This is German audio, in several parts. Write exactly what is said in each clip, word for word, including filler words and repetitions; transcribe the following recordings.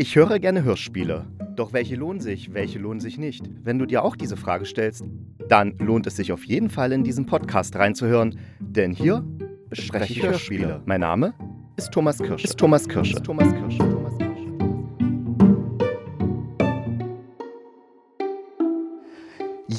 Ich höre gerne Hörspiele. Doch welche lohnen sich, welche lohnen sich nicht? Wenn du dir auch diese Frage stellst, dann lohnt es sich auf jeden Fall, in diesen Podcast reinzuhören. Denn hier bespreche ich Hörspiele. Mein Name ist Thomas Kirsche. Ist Thomas Kirsche. Ist Thomas Kirsche.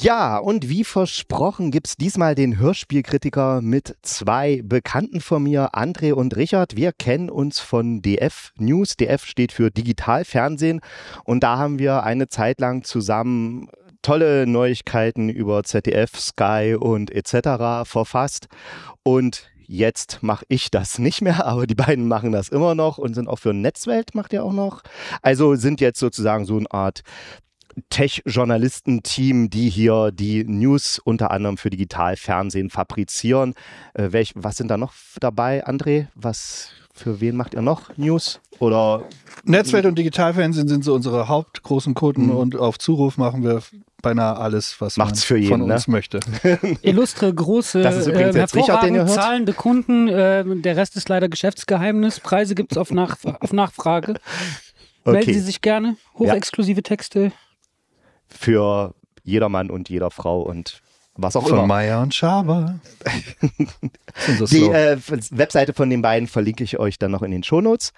Ja, und wie versprochen gibt's diesmal den Hörspielkritiker mit zwei Bekannten von mir, André und Richard. Wir kennen uns von D F News. D F steht für Digitalfernsehen und da haben wir eine Zeit lang zusammen tolle Neuigkeiten über Z D F, Sky und et cetera verfasst und jetzt mache ich das nicht mehr, aber die beiden machen das immer noch und sind auch für Netzwelt, macht ihr auch noch. Also sind jetzt sozusagen so eine Art Tech-Journalisten-Team, die hier die News unter anderem für Digitalfernsehen fabrizieren. Äh, welch, was sind da noch dabei, André? Was, für wen macht ihr noch News? Oder Netzwelt und Digitalfernsehen sind so unsere hauptgroßen Kunden mhm. und auf Zuruf machen wir beinahe alles, was Macht's man für jeden, von uns ne? möchte. Illustre, große, das ist übrigens äh, jetzt hervorragend Richard, zahlende Kunden. Äh, der Rest ist leider Geschäftsgeheimnis. Preise gibt es auf, Nach- auf Nachfrage. Okay. Melden Sie sich gerne. Hochexklusive ja. Texte. Für jedermann und jeder Frau und was auch von immer. Von Meyer und Schaber. Die äh, Webseite von den beiden verlinke ich euch dann noch in den Shownotes.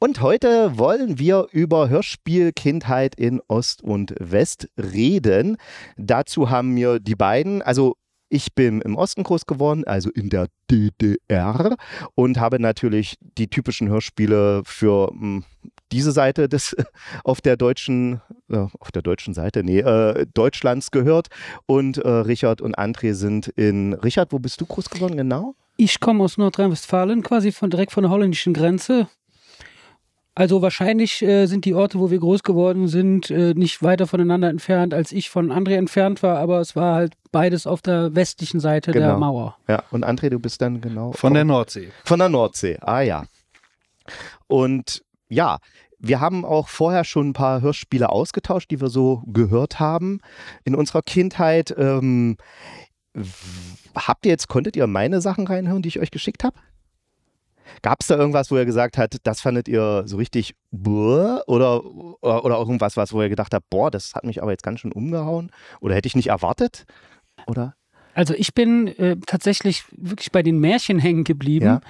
Und heute wollen wir über Hörspielkindheit in Ost und West reden. Dazu haben mir die beiden, also ich bin im Osten groß geworden, also in der D D R und habe natürlich die typischen Hörspiele für m- diese Seite des auf der deutschen äh, auf der deutschen Seite nee äh, Deutschlands gehört und äh, Richard und André sind in Richard, wo bist du groß geworden genau? Ich komme aus Nordrhein-Westfalen, quasi von direkt von der holländischen Grenze. Also wahrscheinlich äh, sind die Orte, wo wir groß geworden sind, äh, nicht weiter voneinander entfernt, als ich von André entfernt war, aber es war halt beides auf der westlichen Seite genau. der Mauer. Ja, und André, du bist dann genau von der Nordsee. Von der Nordsee. Ah ja. Und ja, wir haben auch vorher schon ein paar Hörspiele ausgetauscht, die wir so gehört haben in unserer Kindheit. Ähm, habt ihr jetzt, konntet ihr meine Sachen reinhören, die ich euch geschickt habe? Gab es da irgendwas, wo ihr gesagt habt, das fandet ihr so richtig oder, oder, oder irgendwas, was, wo ihr gedacht habt, boah, das hat mich aber jetzt ganz schön umgehauen oder hätte ich nicht erwartet? Oder? Also ich bin äh, tatsächlich wirklich bei den Märchen hängen geblieben. Ja.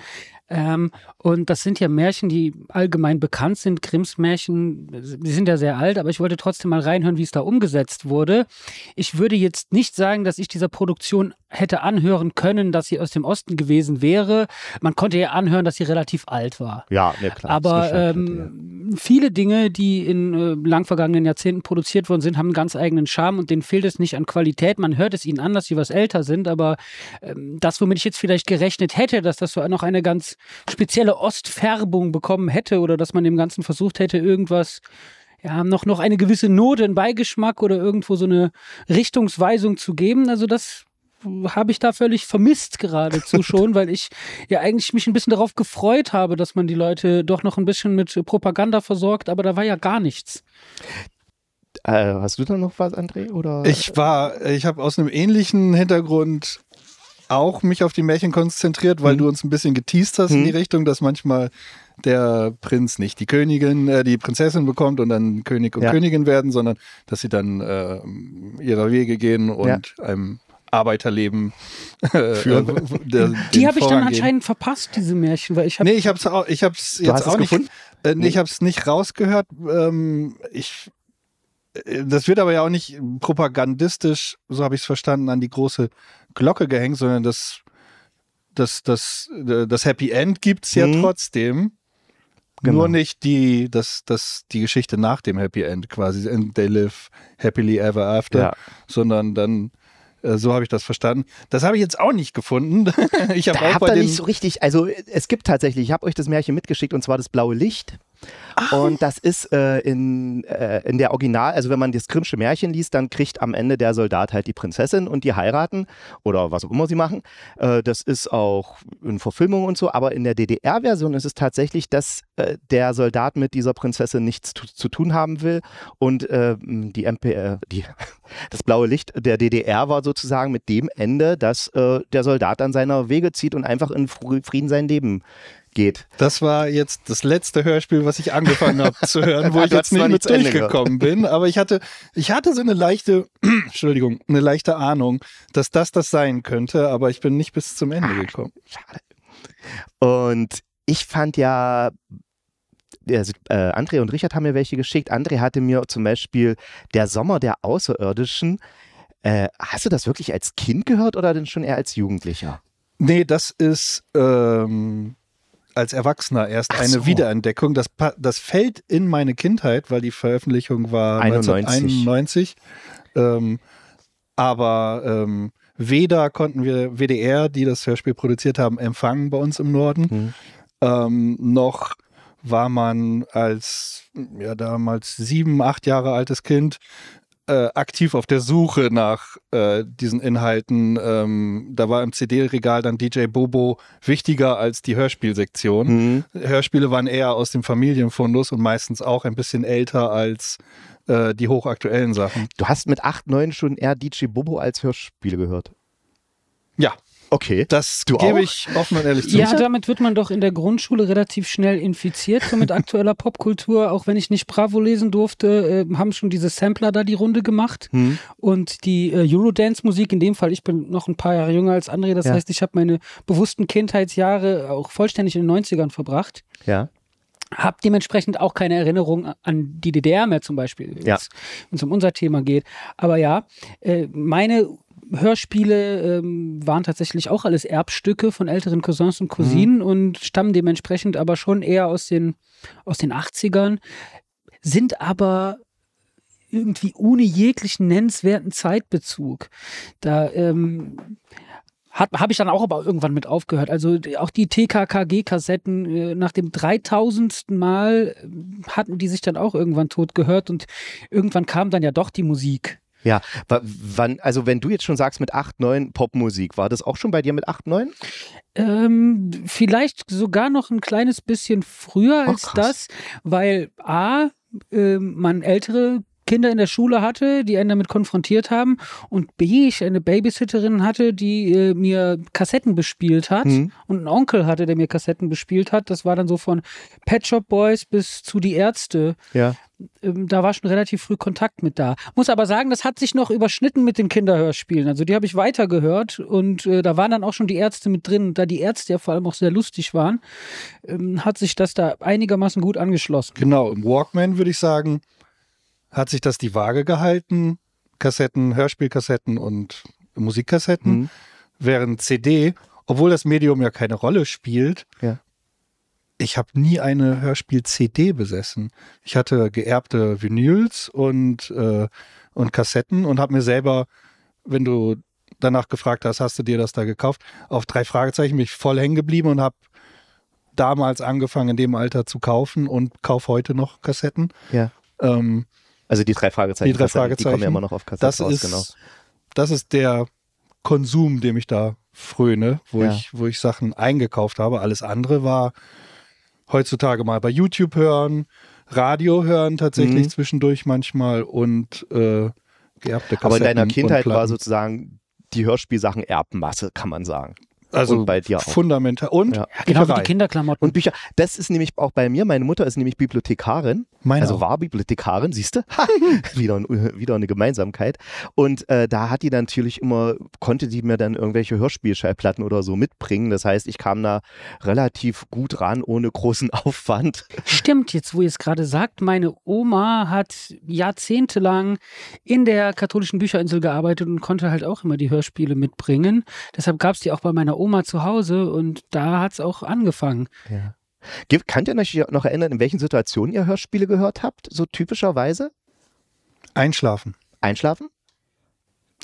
Ähm, und das sind ja Märchen, die allgemein bekannt sind, Grimms Märchen, die sind ja sehr alt, aber ich wollte trotzdem mal reinhören, wie es da umgesetzt wurde. Ich würde jetzt nicht sagen, dass ich dieser Produktion hätte anhören können, dass sie aus dem Osten gewesen wäre. Man konnte ja anhören, dass sie relativ alt war. Ja, ne, klar. Aber ähm, viele Dinge, die in äh, lang vergangenen Jahrzehnten produziert worden sind, haben einen ganz eigenen Charme und denen fehlt es nicht an Qualität. Man hört es ihnen an, dass sie was älter sind, aber ähm, das, womit ich jetzt vielleicht gerechnet hätte, dass das so noch eine ganz spezielle Ostfärbung bekommen hätte oder dass man dem Ganzen versucht hätte, irgendwas, ja, noch, noch eine gewisse Note, einen Beigeschmack oder irgendwo so eine Richtungsweisung zu geben. Also das habe ich da völlig vermisst geradezu schon, weil ich ja eigentlich mich ein bisschen darauf gefreut habe, dass man die Leute doch noch ein bisschen mit Propaganda versorgt, aber da war ja gar nichts. Äh, hast du da noch was, André? Oder? Ich war, ich habe aus einem ähnlichen Hintergrund auch mich auf die Märchen konzentriert, weil hm. du uns ein bisschen geteast hast hm. in die Richtung, dass manchmal der Prinz nicht die Königin, äh, die Prinzessin bekommt und dann König und ja. Königin werden, sondern dass sie dann äh, ihrer Wege gehen und ja. einem Arbeiterleben äh, führen. Äh, die habe ich dann anscheinend verpasst, diese Märchen, weil ich habe. Nee, ich habe es auch, ich habe es jetzt auch nicht gefunden. Äh, nee, nee. Ich habe es nicht rausgehört. Ähm, ich Das wird aber ja auch nicht propagandistisch, so habe ich es verstanden, an die große Glocke gehängt, sondern das, das, das, das Happy End gibt es ja mhm. trotzdem. Genau. Nur nicht die, das, das, die Geschichte nach dem Happy End quasi. And they live happily ever after. Ja. Sondern dann, so habe ich das verstanden. Das habe ich jetzt auch nicht gefunden. Ich habe auch bei den nicht so richtig, also es gibt tatsächlich, ich habe euch das Märchen mitgeschickt und zwar das Blaue Licht. Ach. Und das ist äh, in, äh, in der Original, also wenn man das Grimmsche Märchen liest, dann kriegt am Ende der Soldat halt die Prinzessin und die heiraten oder was auch immer sie machen. Äh, das ist auch in Verfilmung und so, aber in der D D R-Version ist es tatsächlich, dass äh, der Soldat mit dieser Prinzessin nichts t- zu tun haben will und äh, die M P R, die, das blaue Licht der D D R war sozusagen mit dem Ende, dass äh, der Soldat an seiner Wege zieht und einfach in Frieden sein Leben geht. Das war jetzt das letzte Hörspiel, was ich angefangen habe zu hören, wo ich jetzt nicht mit durchgekommen bin. Aber ich hatte, ich hatte so eine leichte, Entschuldigung, eine leichte Ahnung, dass das das sein könnte, aber ich bin nicht bis zum Ende gekommen. Schade. Und ich fand ja, also, äh, André und Richard haben mir welche geschickt. André hatte mir zum Beispiel Der Sommer der Außerirdischen. Äh, hast du das wirklich als Kind gehört oder denn schon eher als Jugendlicher? Nee, das ist ähm, als Erwachsener erst Ach eine so. Wiederentdeckung. Das, das fällt in meine Kindheit, weil die Veröffentlichung war neunzehnhunderteinundneunzig. Ähm, aber ähm, weder konnten wir W D R, die das Hörspiel produziert haben, empfangen bei uns im Norden, hm. ähm, noch war man als ja, damals sieben, acht Jahre altes Kind äh, aktiv auf der Suche nach äh, diesen Inhalten. Ähm, da war im C D-Regal dann D J Bobo wichtiger als die Hörspielsektion. Mhm. Hörspiele waren eher aus dem Familienfundus und meistens auch ein bisschen älter als äh, die hochaktuellen Sachen. Du hast mit acht, neun schon eher D J Bobo als Hörspiele gehört? Ja. Okay, das du gebe auch? Ich offen und ehrlich zu. Ja, damit wird man doch in der Grundschule relativ schnell infiziert, so mit aktueller Popkultur. Auch wenn ich nicht Bravo lesen durfte, äh, haben schon diese Sampler da die Runde gemacht. Hm. Und die äh, Eurodance-Musik, in dem Fall, ich bin noch ein paar Jahre jünger als André, das ja. heißt, ich habe meine bewussten Kindheitsjahre auch vollständig in den neunzigern verbracht. Ja. Hab dementsprechend auch keine Erinnerung an die D D R mehr zum Beispiel, ja. wenn es um unser Thema geht. Aber ja, äh, meine Hörspiele ähm, waren tatsächlich auch alles Erbstücke von älteren Cousins und Cousinen mhm. und stammen dementsprechend aber schon eher aus den, aus den achtzigern, sind aber irgendwie ohne jeglichen nennenswerten Zeitbezug. Da ähm, habe ich dann auch aber irgendwann mit aufgehört. Also auch die T K K G-Kassetten, nach dem dreitausendsten Mal hatten die sich dann auch irgendwann tot gehört und irgendwann kam dann ja doch die Musik. Ja, wann, also wenn du jetzt schon sagst mit acht, neun Popmusik, war das auch schon bei dir mit acht, neun? Ähm, vielleicht sogar noch ein kleines bisschen früher oh, als krass. Das, weil A, äh, man ältere Kinder in der Schule hatte, die einen damit konfrontiert haben und B, ich eine Babysitterin hatte, die äh, mir Kassetten bespielt hat mhm. und einen Onkel hatte, der mir Kassetten bespielt hat. Das war dann so von Pet Shop Boys bis zu Die Ärzte. Ja. Ähm, da war schon relativ früh Kontakt mit da. Muss aber sagen, das hat sich noch überschnitten mit den Kinderhörspielen. Also die habe ich weitergehört und äh, da waren dann auch schon Die Ärzte mit drin. Da Die Ärzte ja vor allem auch sehr lustig waren, ähm, hat sich das da einigermaßen gut angeschlossen. Genau, im Walkman würde ich sagen, hat sich das die Waage gehalten, Kassetten, Hörspielkassetten und Musikkassetten, mhm. während C D, obwohl das Medium ja keine Rolle spielt, ja. ich habe nie eine Hörspiel-C D besessen. Ich hatte geerbte Vinyls und, äh, und Kassetten und habe mir selber, wenn du danach gefragt hast, hast du dir das da gekauft, auf drei Fragezeichen bin ich voll hängen geblieben und habe damals angefangen, in dem Alter zu kaufen und kaufe heute noch Kassetten. Ja. Ähm, Also die drei Fragezeichen, die, drei Fragezeichen, die kommen ja immer noch auf Kassette das raus, ist, genau. Das ist der Konsum, dem ich da fröne, wo, ja. ich, wo ich Sachen eingekauft habe. Alles andere war heutzutage mal bei YouTube hören, Radio hören tatsächlich mhm. zwischendurch manchmal und äh, geerbte Kassetten. Aber in deiner Kindheit war sozusagen die Hörspielsachen Erbmasse, kann man sagen. Also und bei dir auch. Fundamental. Und ja. genau die Kinderklamotten. Und Bücher. Das ist nämlich auch bei mir. Meine Mutter ist nämlich Bibliothekarin. Meine also auch. War Bibliothekarin, siehst du? wieder, wieder eine Gemeinsamkeit. Und äh, da hat die dann natürlich immer, konnte die mir dann irgendwelche Hörspielschallplatten oder so mitbringen. Das heißt, ich kam da relativ gut ran, ohne großen Aufwand. Stimmt, jetzt wo ihr es gerade sagt, meine Oma hat jahrzehntelang in der katholischen Bücherinsel gearbeitet und konnte halt auch immer die Hörspiele mitbringen. Deshalb gab es die auch bei meiner Oma. Oma zu Hause und da hat es auch angefangen. Ja. Könnt ihr euch noch erinnern, in welchen Situationen ihr Hörspiele gehört habt, so typischerweise? Einschlafen. Einschlafen?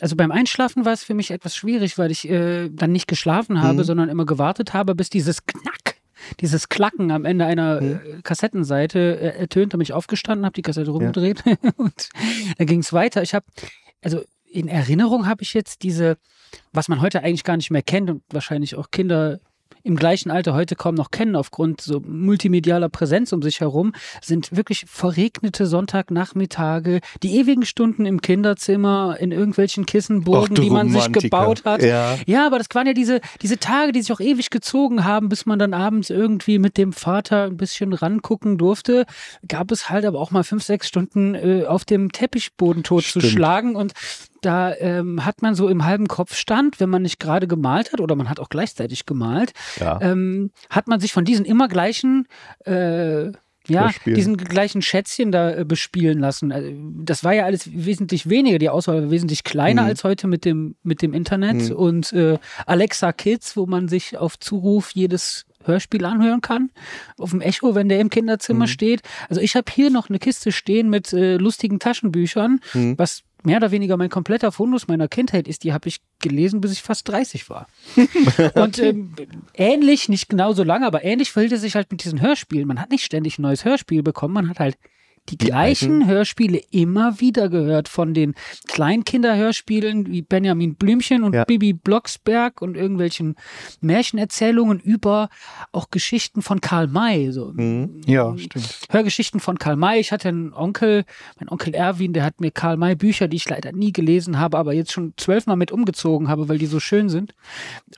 Also beim Einschlafen war es für mich etwas schwierig, weil ich äh, dann nicht geschlafen habe, mhm. sondern immer gewartet habe, bis dieses Knack, dieses Klacken am Ende einer mhm. äh, Kassettenseite äh, ertönt, da bin ich aufgestanden, habe die Kassette rumgedreht ja. und dann ging es weiter. Ich habe, also in Erinnerung habe ich jetzt diese, was man heute eigentlich gar nicht mehr kennt und wahrscheinlich auch Kinder im gleichen Alter heute kaum noch kennen, aufgrund so multimedialer Präsenz um sich herum, sind wirklich verregnete Sonntagnachmittage, die ewigen Stunden im Kinderzimmer, in irgendwelchen Kissenburgen, die man sich gebaut hat. Ja. ja, aber das waren ja diese, diese Tage, die sich auch ewig gezogen haben, bis man dann abends irgendwie mit dem Vater ein bisschen rangucken durfte, gab es halt aber auch mal fünf, sechs Stunden äh, auf dem Teppichboden tot Stimmt. zu schlagen und da ähm, hat man so im halben Kopfstand, wenn man nicht gerade gemalt hat oder man hat auch gleichzeitig gemalt, ja. ähm, hat man sich von diesen immer gleichen äh, ja, Bespielen. diesen gleichen Schätzchen da äh, bespielen lassen. Also, das war ja alles wesentlich weniger, die Auswahl war wesentlich kleiner mhm. als heute mit dem, mit dem Internet mhm. und äh, Alexa Kids, wo man sich auf Zuruf jedes Hörspiel anhören kann, auf dem Echo, wenn der im Kinderzimmer mhm. steht. Also ich habe hier noch eine Kiste stehen mit äh, lustigen Taschenbüchern, mhm. was mehr oder weniger mein kompletter Fundus meiner Kindheit ist, die habe ich gelesen, bis ich fast dreißig war. Und ähm, ähnlich, nicht genau so lange, aber ähnlich verhielt es sich halt mit diesen Hörspielen. Man hat nicht ständig ein neues Hörspiel bekommen, man hat halt die gleichen die Hörspiele immer wieder gehört, von den Kleinkinderhörspielen wie Benjamin Blümchen und ja. Bibi Blocksberg und irgendwelchen Märchenerzählungen über auch Geschichten von Karl May. So. Ja, stimmt. Hörgeschichten von Karl May. Ich hatte einen Onkel, mein Onkel Erwin, der hat mir Karl May Bücher, die ich leider nie gelesen habe, aber jetzt schon zwölfmal mit umgezogen habe, weil die so schön sind.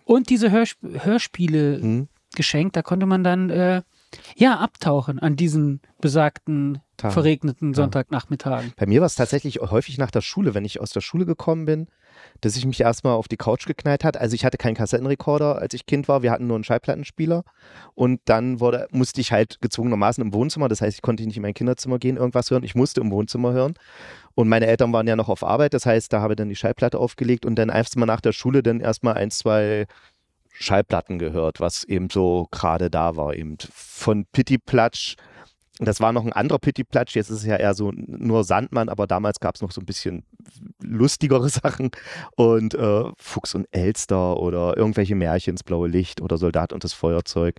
Und diese Hörsp- Hörspiele mhm. geschenkt, da konnte man dann äh, ja abtauchen an diesen besagten Tag. Verregneten ja. Sonntagnachmittagen. Bei mir war es tatsächlich häufig nach der Schule, wenn ich aus der Schule gekommen bin, dass ich mich erstmal auf die Couch geknallt hat. Also ich hatte keinen Kassettenrekorder, als ich Kind war. Wir hatten nur einen Schallplattenspieler. Und dann wurde, musste ich halt gezwungenermaßen im Wohnzimmer, das heißt, ich konnte nicht in mein Kinderzimmer gehen, irgendwas hören. Ich musste im Wohnzimmer hören. Und meine Eltern waren ja noch auf Arbeit. Das heißt, da habe ich dann die Schallplatte aufgelegt und dann erstmal nach der Schule dann erstmal ein, zwei Schallplatten gehört, was eben so gerade da war. Eben von Pittiplatsch. Das war noch ein anderer Pittiplatsch, jetzt ist es ja eher so nur Sandmann, aber damals gab es noch so ein bisschen lustigere Sachen und äh, Fuchs und Elster oder irgendwelche Märchen, das Blaue Licht oder Soldat und das Feuerzeug.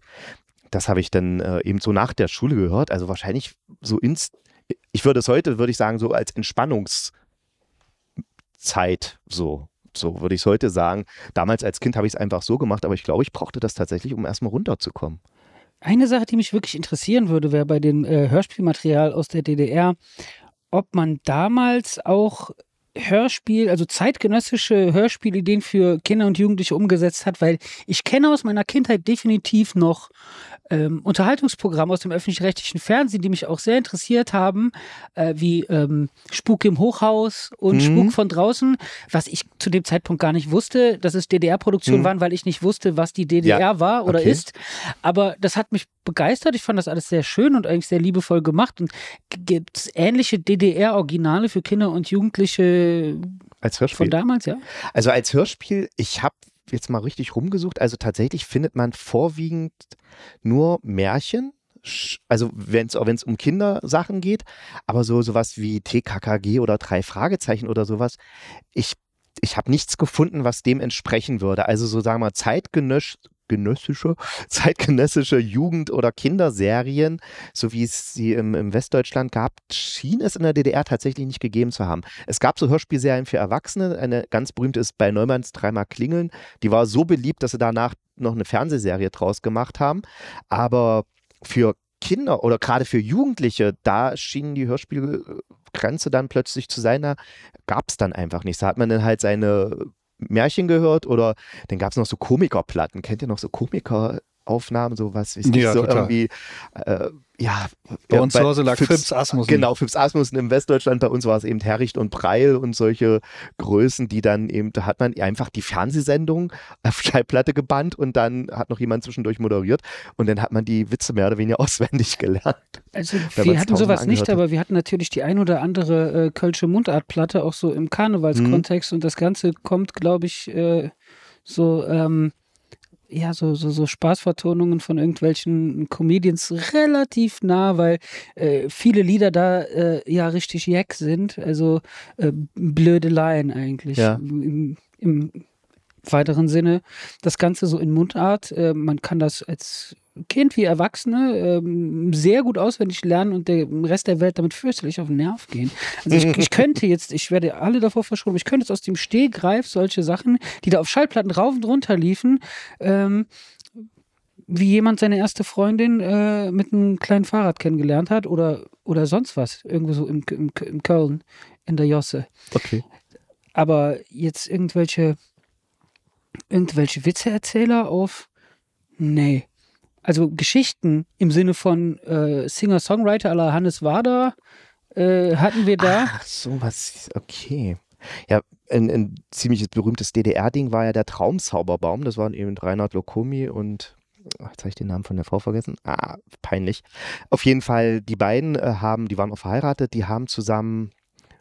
Das habe ich dann äh, eben so nach der Schule gehört, also wahrscheinlich so ins, ich würde es heute, würde ich sagen, so als Entspannungszeit so. So würde ich es heute sagen. Damals als Kind habe ich es einfach so gemacht, aber ich glaube, ich brauchte das tatsächlich, um erstmal runterzukommen. Eine Sache, die mich wirklich interessieren würde, wäre bei dem äh, Hörspielmaterial aus der D D R, ob man damals auch Hörspiel, also zeitgenössische Hörspielideen für Kinder und Jugendliche umgesetzt hat, weil ich kenne aus meiner Kindheit definitiv noch ähm, Unterhaltungsprogramme aus dem öffentlich-rechtlichen Fernsehen, die mich auch sehr interessiert haben, äh, wie ähm, Spuk im Hochhaus und mhm. Spuk von draußen, was ich zu dem Zeitpunkt gar nicht wusste, dass es D D R-Produktionen mhm. waren, weil ich nicht wusste, was die D D R ja. war oder okay. ist. Aber das hat mich begeistert. Ich fand das alles sehr schön und eigentlich sehr liebevoll gemacht. Und gibt es ähnliche D D R-Originale für Kinder und Jugendliche als Hörspiel? Von damals, ja? Also als Hörspiel, ich habe jetzt mal richtig rumgesucht, also tatsächlich findet man vorwiegend nur Märchen, also wenn es um Kindersachen geht, aber so sowas wie T K K G oder Drei Fragezeichen oder sowas, ich, ich habe nichts gefunden, was dem entsprechen würde. Also so sagen wir mal zeitgenössisch, genössische, zeitgenössische Jugend- oder Kinderserien, so wie es sie im, im Westdeutschland gab, schien es in der D D R tatsächlich nicht gegeben zu haben. Es gab so Hörspielserien für Erwachsene, eine ganz berühmte ist bei Neumanns Dreimal Klingeln, die war so beliebt, dass sie danach noch eine Fernsehserie draus gemacht haben, aber für Kinder oder gerade für Jugendliche, da schienen die Hörspielgrenze dann plötzlich zu sein, da gab es dann einfach nichts. Da hat man dann halt seine Märchen gehört oder dann gab es noch so Komikerplatten. Kennt ihr noch so Komikeraufnahmen, sowas? Weiß nicht, ja, so total. Irgendwie, äh, ja. Bei uns zu Hause lag Fips Asmussen. Genau, Fips Asmussen im Westdeutschland. Bei uns war es eben Herricht und Breil und solche Größen, die dann eben, da hat man einfach die Fernsehsendung auf Schallplatte gebannt und dann hat noch jemand zwischendurch moderiert und dann hat man die Witze mehr oder weniger auswendig gelernt. Also wir hatten sowas nicht, aber wir hatten natürlich die ein oder andere äh, Kölsche Mundartplatte auch so im Karnevalskontext mhm. und das Ganze kommt, glaube ich, äh, so ähm, ja, so, so, so Spaßvertonungen von irgendwelchen Comedians relativ nah, weil äh, viele Lieder da äh, ja richtig jack sind, also äh, Blödeleien eigentlich ja. im, im weiteren Sinne. Das Ganze so in Mundart, äh, man kann das als Kind wie Erwachsene ähm, sehr gut auswendig lernen und dem Rest der Welt damit fürchterlich auf den Nerv gehen. Also ich, ich könnte jetzt, ich werde alle davor verschonen, ich könnte jetzt aus dem Stehgreif solche Sachen, die da auf Schallplatten rauf und runter liefen, ähm, wie jemand seine erste Freundin äh, mit einem kleinen Fahrrad kennengelernt hat oder, oder sonst was. Irgendwo so im, im, im Köln, in der Josse. Okay. Aber jetzt irgendwelche, irgendwelche Witzeerzähler auf, nee. Also Geschichten im Sinne von äh, Singer-Songwriter à la Hannes Wader äh, hatten wir da. Ach, sowas, okay. Ja, ein, ein ziemliches berühmtes D D R-Ding war ja der Traumzauberbaum. Das waren eben Reinhard Lokomi und, ach, jetzt habe ich den Namen von der Frau vergessen. Ah, peinlich. Auf jeden Fall, die beiden äh, haben, die waren auch verheiratet, die haben zusammen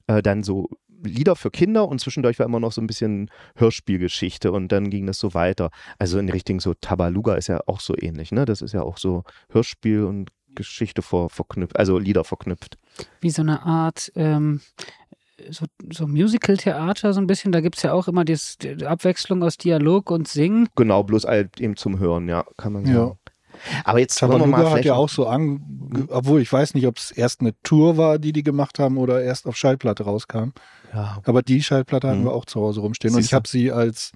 äh, dann so Lieder für Kinder und zwischendurch war immer noch so ein bisschen Hörspielgeschichte und dann ging das so weiter. Also in Richtung so Tabaluga ist ja auch so ähnlich, ne? Das ist ja auch so Hörspiel und Geschichte vor, verknüpft, also Lieder verknüpft. Wie so eine Art, ähm, so, so Musical-Theater so ein bisschen, da gibt es ja auch immer das, die Abwechslung aus Dialog und Singen. Genau, bloß halt eben zum Hören, ja, kann man sagen. Ja. Aber jetzt Tabaluga mal hat ja auch so an, obwohl ich weiß nicht, ob es erst eine Tour war, die die gemacht haben oder erst auf Schallplatte rauskam. Ja. Aber die Schallplatte mhm. haben wir auch zu Hause rumstehen. Siehst und ich habe sie als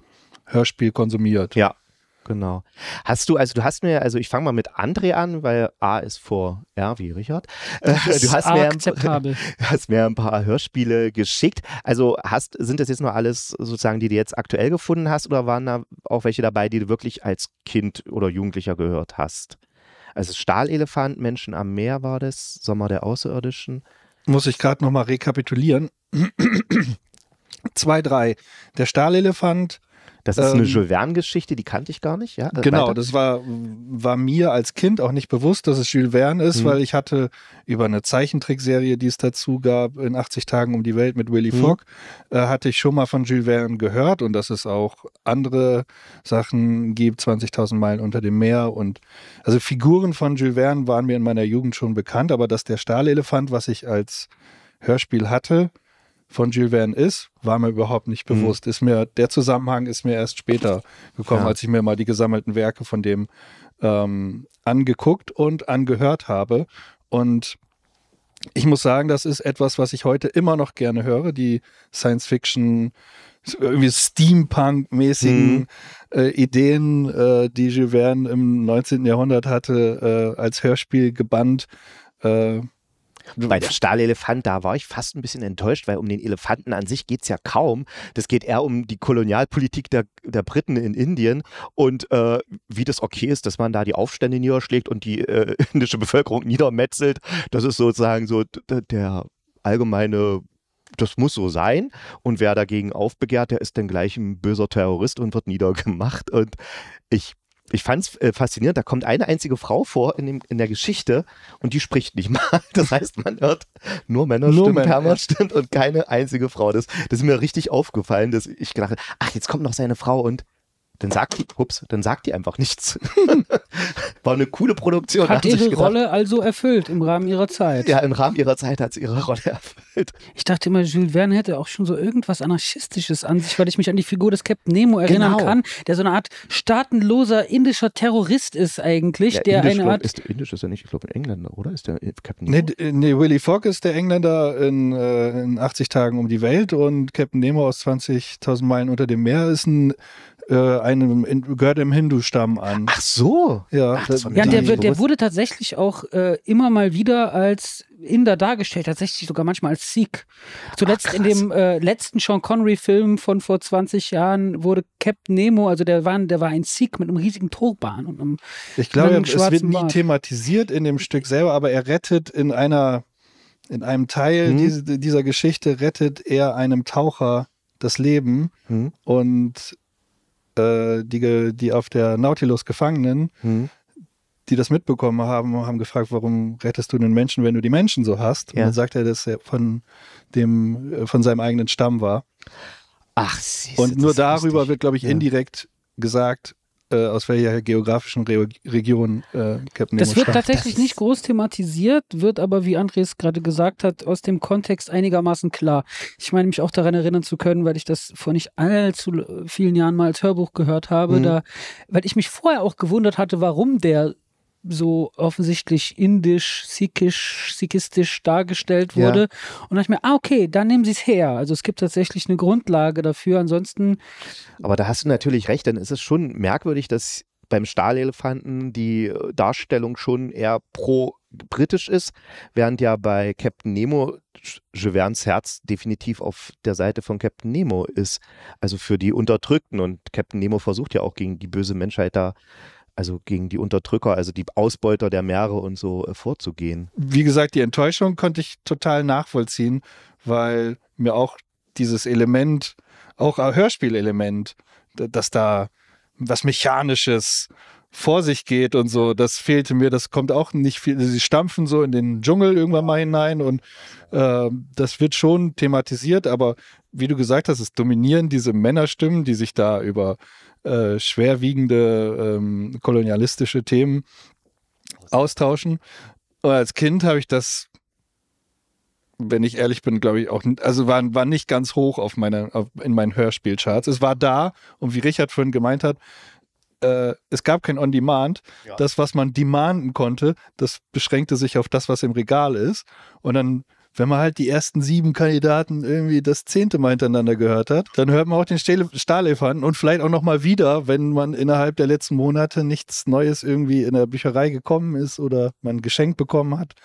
Hörspiel konsumiert. Ja, genau. Hast du, also du hast mir, also ich fange mal mit André an, weil A ist vor R wie Richard. Das du ist hast, akzeptabel. Mir, hast mir ein paar Hörspiele geschickt. Also hast, sind das jetzt nur alles sozusagen, die du jetzt aktuell gefunden hast oder waren da auch welche dabei, die du wirklich als Kind oder Jugendlicher gehört hast? Also Stahlelefant, Menschen am Meer war das, Sommer der Außerirdischen. Muss ich gerade nochmal rekapitulieren. Zwei, drei. Der Stahlelefant. Das ist eine ähm, Jules Verne-Geschichte, die kannte ich gar nicht. Ja, genau, weiter. Das war, war mir als Kind auch nicht bewusst, dass es Jules Verne ist, mhm. weil ich hatte über eine Zeichentrickserie, die es dazu gab, in achtzig Tagen um die Welt mit Willy mhm. Fogg, äh, hatte ich schon mal von Jules Verne gehört und dass es auch andere Sachen gibt, zwanzigtausend Meilen unter dem Meer. Und also Figuren von Jules Verne waren mir in meiner Jugend schon bekannt, aber dass der Stahlelefant, was ich als Hörspiel hatte, von Jules Verne ist, war mir überhaupt nicht bewusst. Ist mir, der Zusammenhang ist mir erst später gekommen, ja. als ich mir mal die gesammelten Werke von dem ähm, angeguckt und angehört habe. Und ich muss sagen, das ist etwas, was ich heute immer noch gerne höre, die Science-Fiction, irgendwie Steampunk-mäßigen mhm. äh, Ideen, äh, die Jules Verne im neunzehnten. Jahrhundert hatte, äh, als Hörspiel gebannt, äh, bei der Stahlelefant, da war ich fast ein bisschen enttäuscht, weil um den Elefanten an sich geht es ja kaum. Das geht eher um die Kolonialpolitik der, der Briten in Indien und äh, wie das okay ist, dass man da die Aufstände niederschlägt und die äh, indische Bevölkerung niedermetzelt. Das ist sozusagen so d- der allgemeine, das muss so sein. Und wer dagegen aufbegehrt, der ist dann gleich ein böser Terrorist und wird niedergemacht. Und ich Ich fand es äh, faszinierend, da kommt eine einzige Frau vor in, dem, in der Geschichte und die spricht nicht mal. Das heißt, man hört nur Männerstimmen, Permerstimmen und keine einzige Frau. Das, das ist mir richtig aufgefallen, dass ich gedacht habe, ach, jetzt kommt noch seine Frau und dann sagt die, ups, dann sagt die einfach nichts. War eine coole Produktion. Hat ihre gedacht, Rolle also erfüllt im Rahmen ihrer Zeit. Ja, im Rahmen ihrer Zeit hat sie ihre Rolle erfüllt. Ich dachte immer, Jules Verne hätte auch schon so irgendwas Anarchistisches an sich, weil ich mich an die Figur des Käpt'n Nemo erinnern genau. kann, der so eine Art staatenloser indischer Terrorist ist eigentlich. Ja, der Indisch, eine Art. Ist der Indisch ist er nicht, ich glaube, ein Engländer, oder? Ist der Käpt'n Nemo? Nee, nee, Willy Fogg ist der Engländer in, äh, in achtzig Tagen um die Welt und Käpt'n Nemo aus zwanzigtausend Meilen unter dem Meer ist ein Einem, gehört dem Hindu-Stamm an. Ach so. Ja, Ach, das das ja der, der wurde tatsächlich auch äh, immer mal wieder als Inder dargestellt, tatsächlich sogar manchmal als Sikh. Zuletzt Ach, in dem äh, letzten Sean Connery-Film von vor zwanzig Jahren wurde Käpt'n Nemo, also der war, der war ein Sikh mit einem riesigen Turban und einem Ich glaube, einem es wird nie Bart. thematisiert in dem Stück selber, aber er rettet in einer in einem Teil hm. diese, dieser Geschichte, rettet er einem Taucher das Leben hm. und Die, die auf der Nautilus Gefangenen, hm. die das mitbekommen haben, haben gefragt, warum rettest du den Menschen, wenn du die Menschen so hast? Ja. Und dann sagt er, dass er von, dem, von seinem eigenen Stamm war. Ach, siehst du. Und nur darüber wird, glaube ich, ja. indirekt gesagt, äh, aus welcher geografischen Re- Region äh, Käpt'n Nemo stammt. Das wird tatsächlich das nicht groß thematisiert, wird aber, wie André es gerade gesagt hat, aus dem Kontext einigermaßen klar. Ich meine, mich auch daran erinnern zu können, weil ich das vor nicht allzu vielen Jahren mal als Hörbuch gehört habe, mhm. da, weil ich mich vorher auch gewundert hatte, warum der so offensichtlich indisch, sikhisch, sikhistisch dargestellt wurde. Ja. Und da ich mir, ah, okay, dann nehmen sie es her. Also es gibt tatsächlich eine Grundlage dafür, ansonsten. Aber da hast du natürlich recht, dann ist es schon merkwürdig, dass beim Stahlelefanten die Darstellung schon eher pro-britisch ist, während ja bei Käpt'n Nemo Jules Vernes Herz definitiv auf der Seite von Käpt'n Nemo ist, also für die Unterdrückten. Und Käpt'n Nemo versucht ja auch gegen die böse Menschheit da, also gegen die Unterdrücker, also die Ausbeuter der Meere und so vorzugehen. Wie gesagt, die Enttäuschung konnte ich total nachvollziehen, weil mir auch dieses Element, auch ein Hörspielelement, dass da was Mechanisches vor sich geht und so, das fehlte mir, das kommt auch nicht viel. Sie stampfen so in den Dschungel irgendwann mal hinein und äh, das wird schon thematisiert, aber wie du gesagt hast, es dominieren diese Männerstimmen, die sich da über äh, schwerwiegende ähm, kolonialistische Themen austauschen. Und als Kind habe ich das, wenn ich ehrlich bin, glaube ich auch, also war, war nicht ganz hoch auf meine, auf, in meinen Hörspielcharts. Es war da und wie Richard vorhin gemeint hat, Äh, es gab kein On-Demand. Ja. Das, was man demanden konnte, das beschränkte sich auf das, was im Regal ist. Und dann, wenn man halt die ersten sieben Kandidaten irgendwie das zehnte Mal hintereinander gehört hat, dann hört man auch den Stahlelefanten und vielleicht auch nochmal wieder, wenn man innerhalb der letzten Monate nichts Neues irgendwie in der Bücherei gekommen ist oder man ein Geschenk bekommen hat.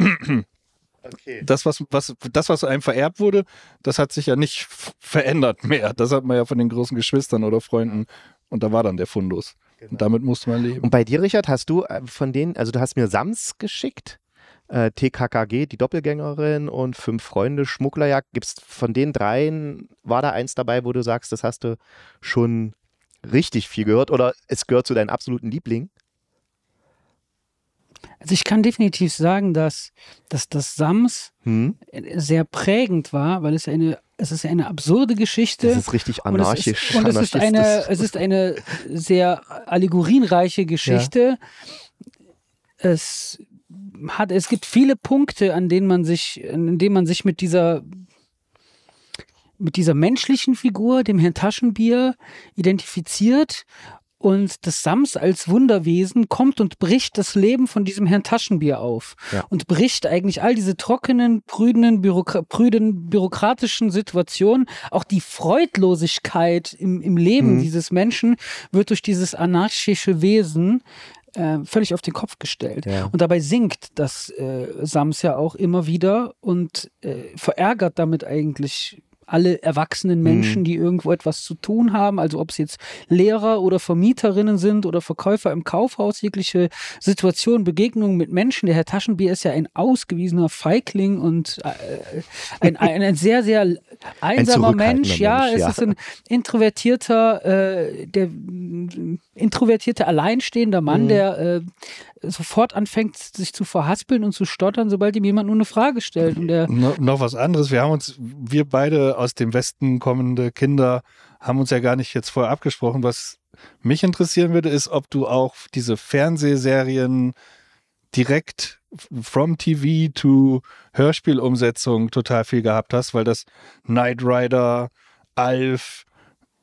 Okay. Das, was, was, das, was einem vererbt wurde, das hat sich ja nicht verändert mehr. Das hat man ja von den großen Geschwistern oder Freunden. Und da war dann der Fundus. Genau. Und damit musste man leben. Und bei dir, Richard, hast du von denen, also du hast mir Sams geschickt, äh, T K K G, die Doppelgängerin und Fünf Freunde, Schmugglerjagd. Gibt's von den dreien, war da eins dabei, wo du sagst, das hast du schon richtig viel gehört oder es gehört zu deinen absoluten Lieblingen? Also ich kann definitiv sagen, dass, dass das Sams hm? sehr prägend war, weil es eine Es ist eine absurde Geschichte. Das ist richtig anarchisch. Und es ist, und es ist, eine, es ist eine sehr allegorienreiche Geschichte. Ja. Es, hat, es gibt viele Punkte, an denen man sich, an denen man sich mit dieser, mit dieser menschlichen Figur, dem Herrn Taschenbier, identifiziert. Und das Sams als Wunderwesen kommt und bricht das Leben von diesem Herrn Taschenbier auf. Ja. Und bricht eigentlich all diese trockenen, prüden, Bürokra- prüden bürokratischen Situationen. Auch die Freudlosigkeit im, im Leben mhm. dieses Menschen wird durch dieses anarchische Wesen äh, völlig auf den Kopf gestellt. Ja. Und dabei singt das äh, Sams ja auch immer wieder und äh, verärgert damit eigentlich alle erwachsenen Menschen, mhm. die irgendwo etwas zu tun haben, also ob es jetzt Lehrer oder Vermieterinnen sind oder Verkäufer im Kaufhaus, jegliche Situation, Begegnungen mit Menschen. Der Herr Taschenbier ist ja ein ausgewiesener Feigling und äh, ein, ein, ein sehr, sehr einsamer ein Mensch. Ja, Mensch, ja, es ist ein introvertierter, äh, der introvertierte, alleinstehender Mann, mhm. der äh, sofort anfängt, sich zu verhaspeln und zu stottern, sobald ihm jemand nur eine Frage stellt. Und der no, noch was anderes, wir haben uns, wir beide aus dem Westen kommende Kinder, haben uns ja gar nicht jetzt vorher abgesprochen. Was mich interessieren würde, ist, ob du auch diese Fernsehserien direkt from T V to Hörspielumsetzung total viel gehabt hast, weil das Knight Rider, Alf,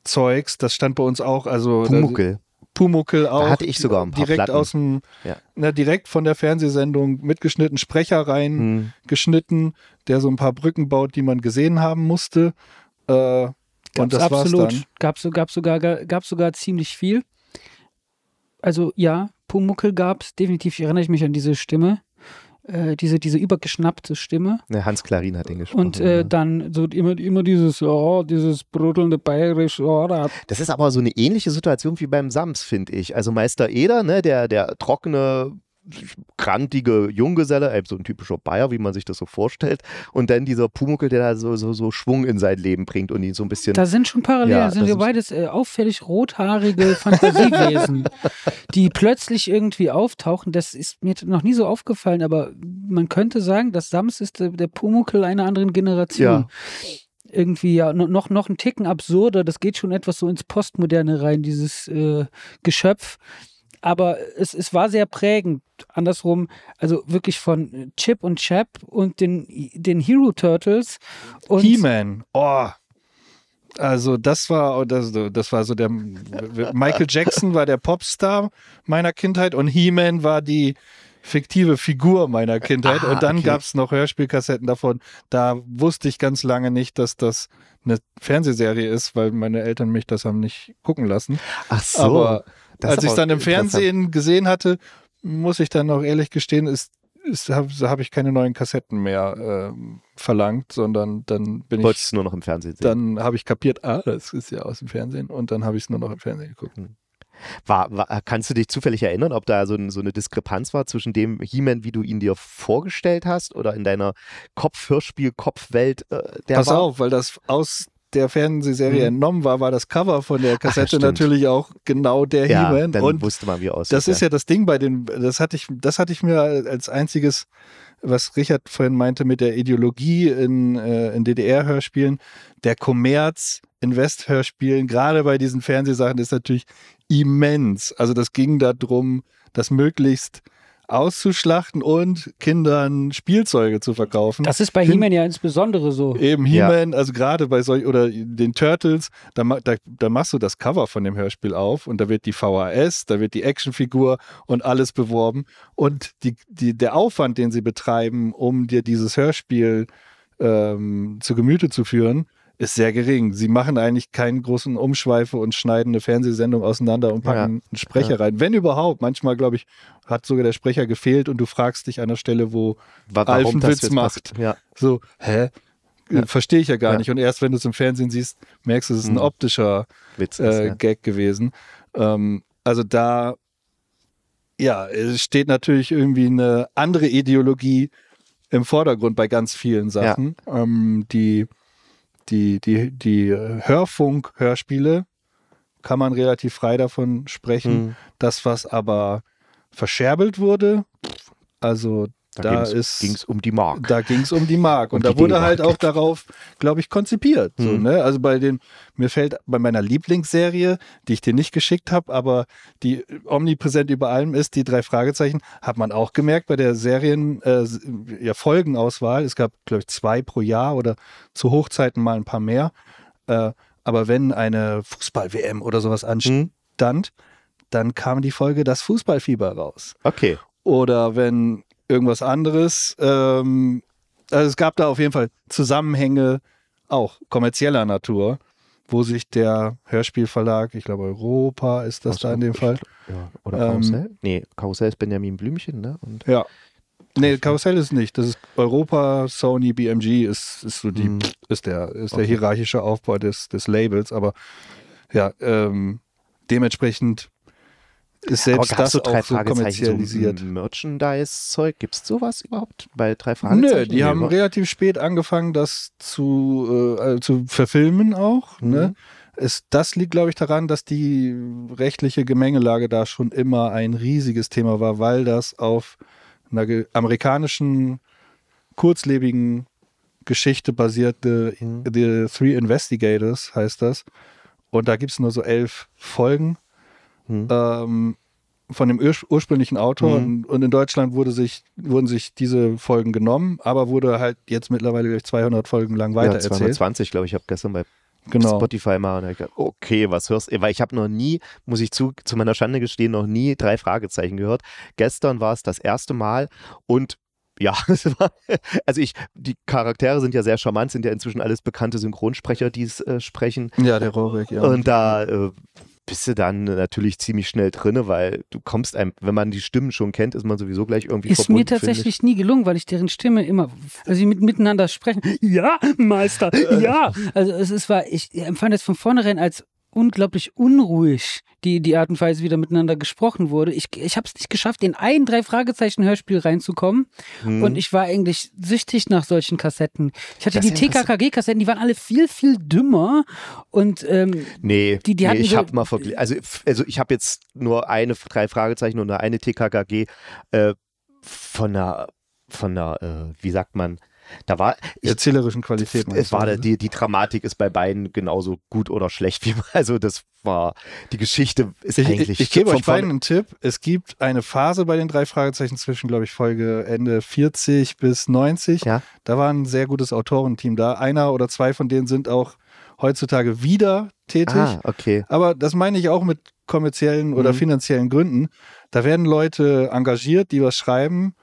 Zeugs, das stand bei uns auch, also Pumuckl. Pumuckl auch. Da hatte ich sogar ein paar direkt Platten. Aus dem, ja. na, direkt von der Fernsehsendung mitgeschnitten, Sprecher rein hm. geschnitten, der so ein paar Brücken baut, die man gesehen haben musste. Äh, gab's und das absolut. War's dann. Gab's, gab's sogar, gab's sogar ziemlich viel. Also ja, Pumuckl gab's definitiv. Ich erinnere mich an diese Stimme. Diese, diese übergeschnappte Stimme. Ja, Hans Klarin hat den gesprochen. Und äh, ja. dann so immer, immer dieses, oh, dieses bruddelnde Bayerisch. Oh, da. Das ist aber so eine ähnliche Situation wie beim Sams, finde ich. Also Meister Eder, ne, der, der trockene, grantige Junggeselle, so ein typischer Bayer, wie man sich das so vorstellt. Und dann dieser Pumuckl, der da so, so, so Schwung in sein Leben bringt und ihn so ein bisschen... Da sind schon Parallelen. Ja, sind wir beides äh, auffällig rothaarige Fantasiewesen, die plötzlich irgendwie auftauchen. Das ist mir noch nie so aufgefallen, aber man könnte sagen, das Sams ist äh, der Pumuckl einer anderen Generation. Ja. Irgendwie ja noch, noch einen Ticken absurder. Das geht schon etwas so ins Postmoderne rein, dieses äh, Geschöpf. Aber es, es war sehr prägend. Andersrum, also wirklich von Chip und Chap und den, den Hero Turtles. Und He-Man. Oh. Also das war, das, das war so der, Michael Jackson war der Popstar meiner Kindheit und He-Man war die fiktive Figur meiner Kindheit. Ah, und dann okay. gab es noch Hörspielkassetten davon. Da wusste ich ganz lange nicht, dass das eine Fernsehserie ist, weil meine Eltern mich das haben nicht gucken lassen. Ach so. Aber Das Als ich es dann im Fernsehen gesehen hatte, muss ich dann auch ehrlich gestehen, ist, ist, habe hab ich keine neuen Kassetten mehr äh, verlangt, sondern dann bin ich... Wolltest es nur noch im Fernsehen sehen? Dann habe ich kapiert, ah, das ist ja aus dem Fernsehen, und dann habe ich es nur noch im Fernsehen geguckt. Mhm. War, war, kannst du dich zufällig erinnern, ob da so, ein, so eine Diskrepanz war zwischen dem He-Man, wie du ihn dir vorgestellt hast, oder in deiner Kopf-Hörspiel-Kopfwelt äh, der Pass war? auf, weil das aus der Fernsehserie mhm. entnommen war, war das Cover von der Kassette Ach, natürlich auch genau der ja, He-Man. Dann und wusste man, wie aussieht. Das ist ja das Ding bei den, das hatte ich, das hatte ich mir als einziges, was Richard vorhin meinte mit der Ideologie in, äh, in D D R-Hörspielen, der Kommerz in Westhörspielen, gerade bei diesen Fernsehsachen, ist natürlich immens. Also das ging darum, das möglichst auszuschlachten und Kindern Spielzeuge zu verkaufen. Das ist bei Hin- He-Man ja insbesondere so. Eben He-Man, ja. Also gerade bei solchen, oder den Turtles, da, da, da machst du das Cover von dem Hörspiel auf und da wird die V H S, da wird die Actionfigur und alles beworben, und die, die, der Aufwand, den sie betreiben, um dir dieses Hörspiel ähm, zu Gemüte zu führen, ist sehr gering. Sie machen eigentlich keinen großen Umschweife und schneiden eine Fernsehsendung auseinander und packen ja. einen Sprecher ja. rein. Wenn überhaupt. Manchmal, glaube ich, hat sogar der Sprecher gefehlt und du fragst dich an der Stelle, wo Warum Alf einen Witz macht. Ja. So, hä? Ja. Verstehe ich ja gar ja. nicht. Und erst wenn du es im Fernsehen siehst, merkst du, es ist ein mhm. optischer Witz ist, äh, ja. Gag gewesen. Ähm, also da ja, steht natürlich irgendwie eine andere Ideologie im Vordergrund bei ganz vielen Sachen, ja. ähm, die Die, die, die Hörfunk-Hörspiele kann man relativ frei davon sprechen. Mhm. Das, was aber verscherbelt wurde, also da, da ging es um die Mark. Da ging es um die Mark. Und um da wurde D-Mark. halt auch darauf, glaube ich, konzipiert. Mhm. So, ne? Also bei den, mir fällt bei meiner Lieblingsserie, die ich dir nicht geschickt habe, aber die omnipräsent über allem ist, die Drei Fragezeichen, hat man auch gemerkt bei der Serien, äh, ja, Folgenauswahl. Es gab, glaube ich, zwei pro Jahr oder zu Hochzeiten mal ein paar mehr. Äh, aber wenn eine Fußball-W M oder sowas anstand, mhm. dann kam die Folge Das Fußballfieber raus. Okay. Oder wenn irgendwas anderes. Ähm, also es gab da auf jeden Fall Zusammenhänge, auch kommerzieller Natur, wo sich der Hörspielverlag, ich glaube Europa ist das also, da in dem Fall. Ja. Oder ähm, Karussell? Nee, Karussell ist Benjamin Blümchen, ne? Und ja. Nee, Karussell ist nicht. Das ist Europa, Sony, B M G ist, ist so die, hm. ist der, ist der okay. hierarchische Aufbau des, des Labels, aber ja, ähm, dementsprechend ist selbst das so auch so kommerzialisiert. So Merchandise-Zeug, gibt es sowas überhaupt bei Drei Fragezeichen? Nö, die nee, haben relativ spät angefangen, das zu, äh, zu verfilmen auch. Mhm. Ne? Es, das liegt, glaube ich, daran, dass die rechtliche Gemengelage da schon immer ein riesiges Thema war, weil das auf einer ge- amerikanischen, kurzlebigen Geschichte basierte, mhm. The Three Investigators heißt das. Und da gibt es nur so elf Folgen. Mhm. Ähm, von dem ur- ursprünglichen Autor, mhm. und, und in Deutschland wurde sich, wurden sich diese Folgen genommen, aber wurde halt jetzt mittlerweile durch zweihundert Folgen lang weitererzählt. Ja, zweihundertzwanzig, glaube ich, habe gestern bei genau. Spotify mal gedacht, okay, was hörst du? Weil ich habe noch nie, muss ich zu, zu meiner Schande gestehen, noch nie Drei Fragezeichen gehört. Gestern war es das erste Mal, und ja, also ich, die Charaktere sind ja sehr charmant, sind ja inzwischen alles bekannte Synchronsprecher, die es äh, sprechen. Ja, der Rorik, ja. Und da äh, bist du dann natürlich ziemlich schnell drin, weil du kommst einem, wenn man die Stimmen schon kennt, ist man sowieso gleich irgendwie ist verbunden. Ist mir tatsächlich finde. nie gelungen, weil ich deren Stimme immer, also sie mit, miteinander sprechen, ja, Meister, ja. Also es ist, war, ich empfand es von vornherein als unglaublich unruhig, die, die Art und Weise, wie da miteinander gesprochen wurde. Ich, ich habe es nicht geschafft, in ein Drei-Fragezeichen-Hörspiel reinzukommen. Hm. Und ich war eigentlich süchtig nach solchen Kassetten. Ich hatte das die T K K G-Kassetten, die waren alle viel, viel dümmer. Und, ähm, nee, die, die nee, ich so habe mal verglichen. Also, also ich habe jetzt nur eine Drei-Fragezeichen und eine T K K G äh, von einer, von einer äh, wie sagt man, Da war ich, erzählerischen Qualität. Es war die, die Dramatik ist bei beiden genauso gut oder schlecht wie also das war die Geschichte ist ich, eigentlich. Ich, ich gebe euch beiden einen Tipp. Es gibt eine Phase bei den Drei Fragezeichen zwischen, glaube ich, Folge Ende vierzig bis neunzig. Ja. Da war ein sehr gutes Autorenteam da. Einer oder zwei von denen sind auch heutzutage wieder tätig. Ah, okay. Aber das meine ich auch mit kommerziellen oder mhm. finanziellen Gründen. Da werden Leute engagiert, die was schreiben.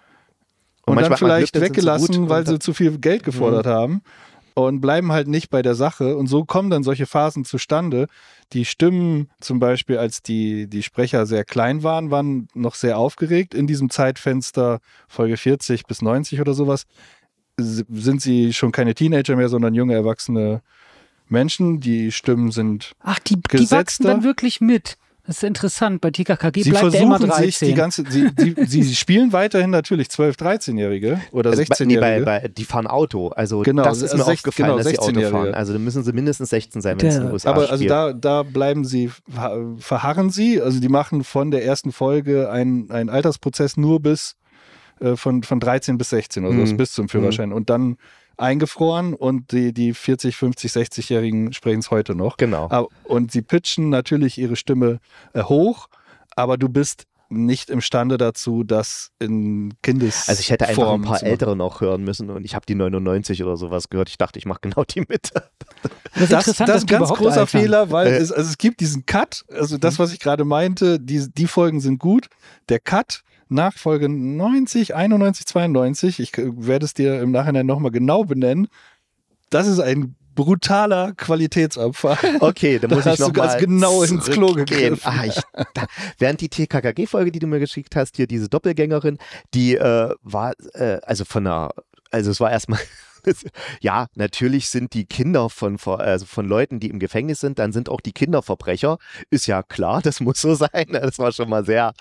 Und, und dann vielleicht weggelassen, weil sie zu viel Geld gefordert mhm. haben. und bleiben halt nicht bei der Sache. Und so kommen dann solche Phasen zustande. Die Stimmen zum Beispiel, als die, die Sprecher sehr klein waren, waren noch sehr aufgeregt. In diesem Zeitfenster, Folge vierzig bis neunzig oder sowas, sind sie schon keine Teenager mehr, sondern junge erwachsene Menschen. Die Stimmen sind Ach, die, die wachsen dann wirklich mit. Das ist interessant, bei T K K G sie bleibt der immer dreizehn. Sich die ganze, sie, die, sie spielen weiterhin natürlich zwölf-, dreizehnjährige oder sechzehnjährige. Bei, nee, bei, bei, die fahren Auto, also genau, das ist mir sech, aufgefallen, genau, dass sie Auto fahren. Also da müssen sie mindestens sechzehn sein, wenn es in den U S A Aber also da, da bleiben sie, verharren sie, also die machen von der ersten Folge einen, einen Altersprozess nur bis äh, von, von dreizehn bis sechzehn, also mhm. bis zum Führerschein mhm. und dann eingefroren und die, die vierzig, fünfzig, sechzigjährigen sprechen es heute noch. Genau. Und sie pitchen natürlich ihre Stimme hoch, aber du bist nicht imstande dazu, das in Kindesform Also ich hätte einfach ein paar Ältere noch hören müssen und ich habe die neunundneunzig oder sowas gehört. Ich dachte, ich mache genau die mit. Das, das, das ist ein ganz großer Alter. Fehler, weil äh. es, also es gibt diesen Cut, also das, was ich gerade meinte, die, die Folgen sind gut, der Cut nach Folge neunzig, einundneunzig, zweiundneunzig, ich werde es dir im Nachhinein nochmal genau benennen, das ist ein brutaler Qualitätsabfall. Okay, dann muss da ich nochmal genau ins Klo gegriffen. Ah, ich, da, während die T K K G-Folge, die du mir geschickt hast, hier diese Doppelgängerin, die äh, war, äh, also von einer, also es war erstmal... Ja, natürlich sind die Kinder von, also von Leuten, die im Gefängnis sind, dann sind auch die Kinder Verbrecher. Ist ja klar, das muss so sein. Das war schon mal sehr,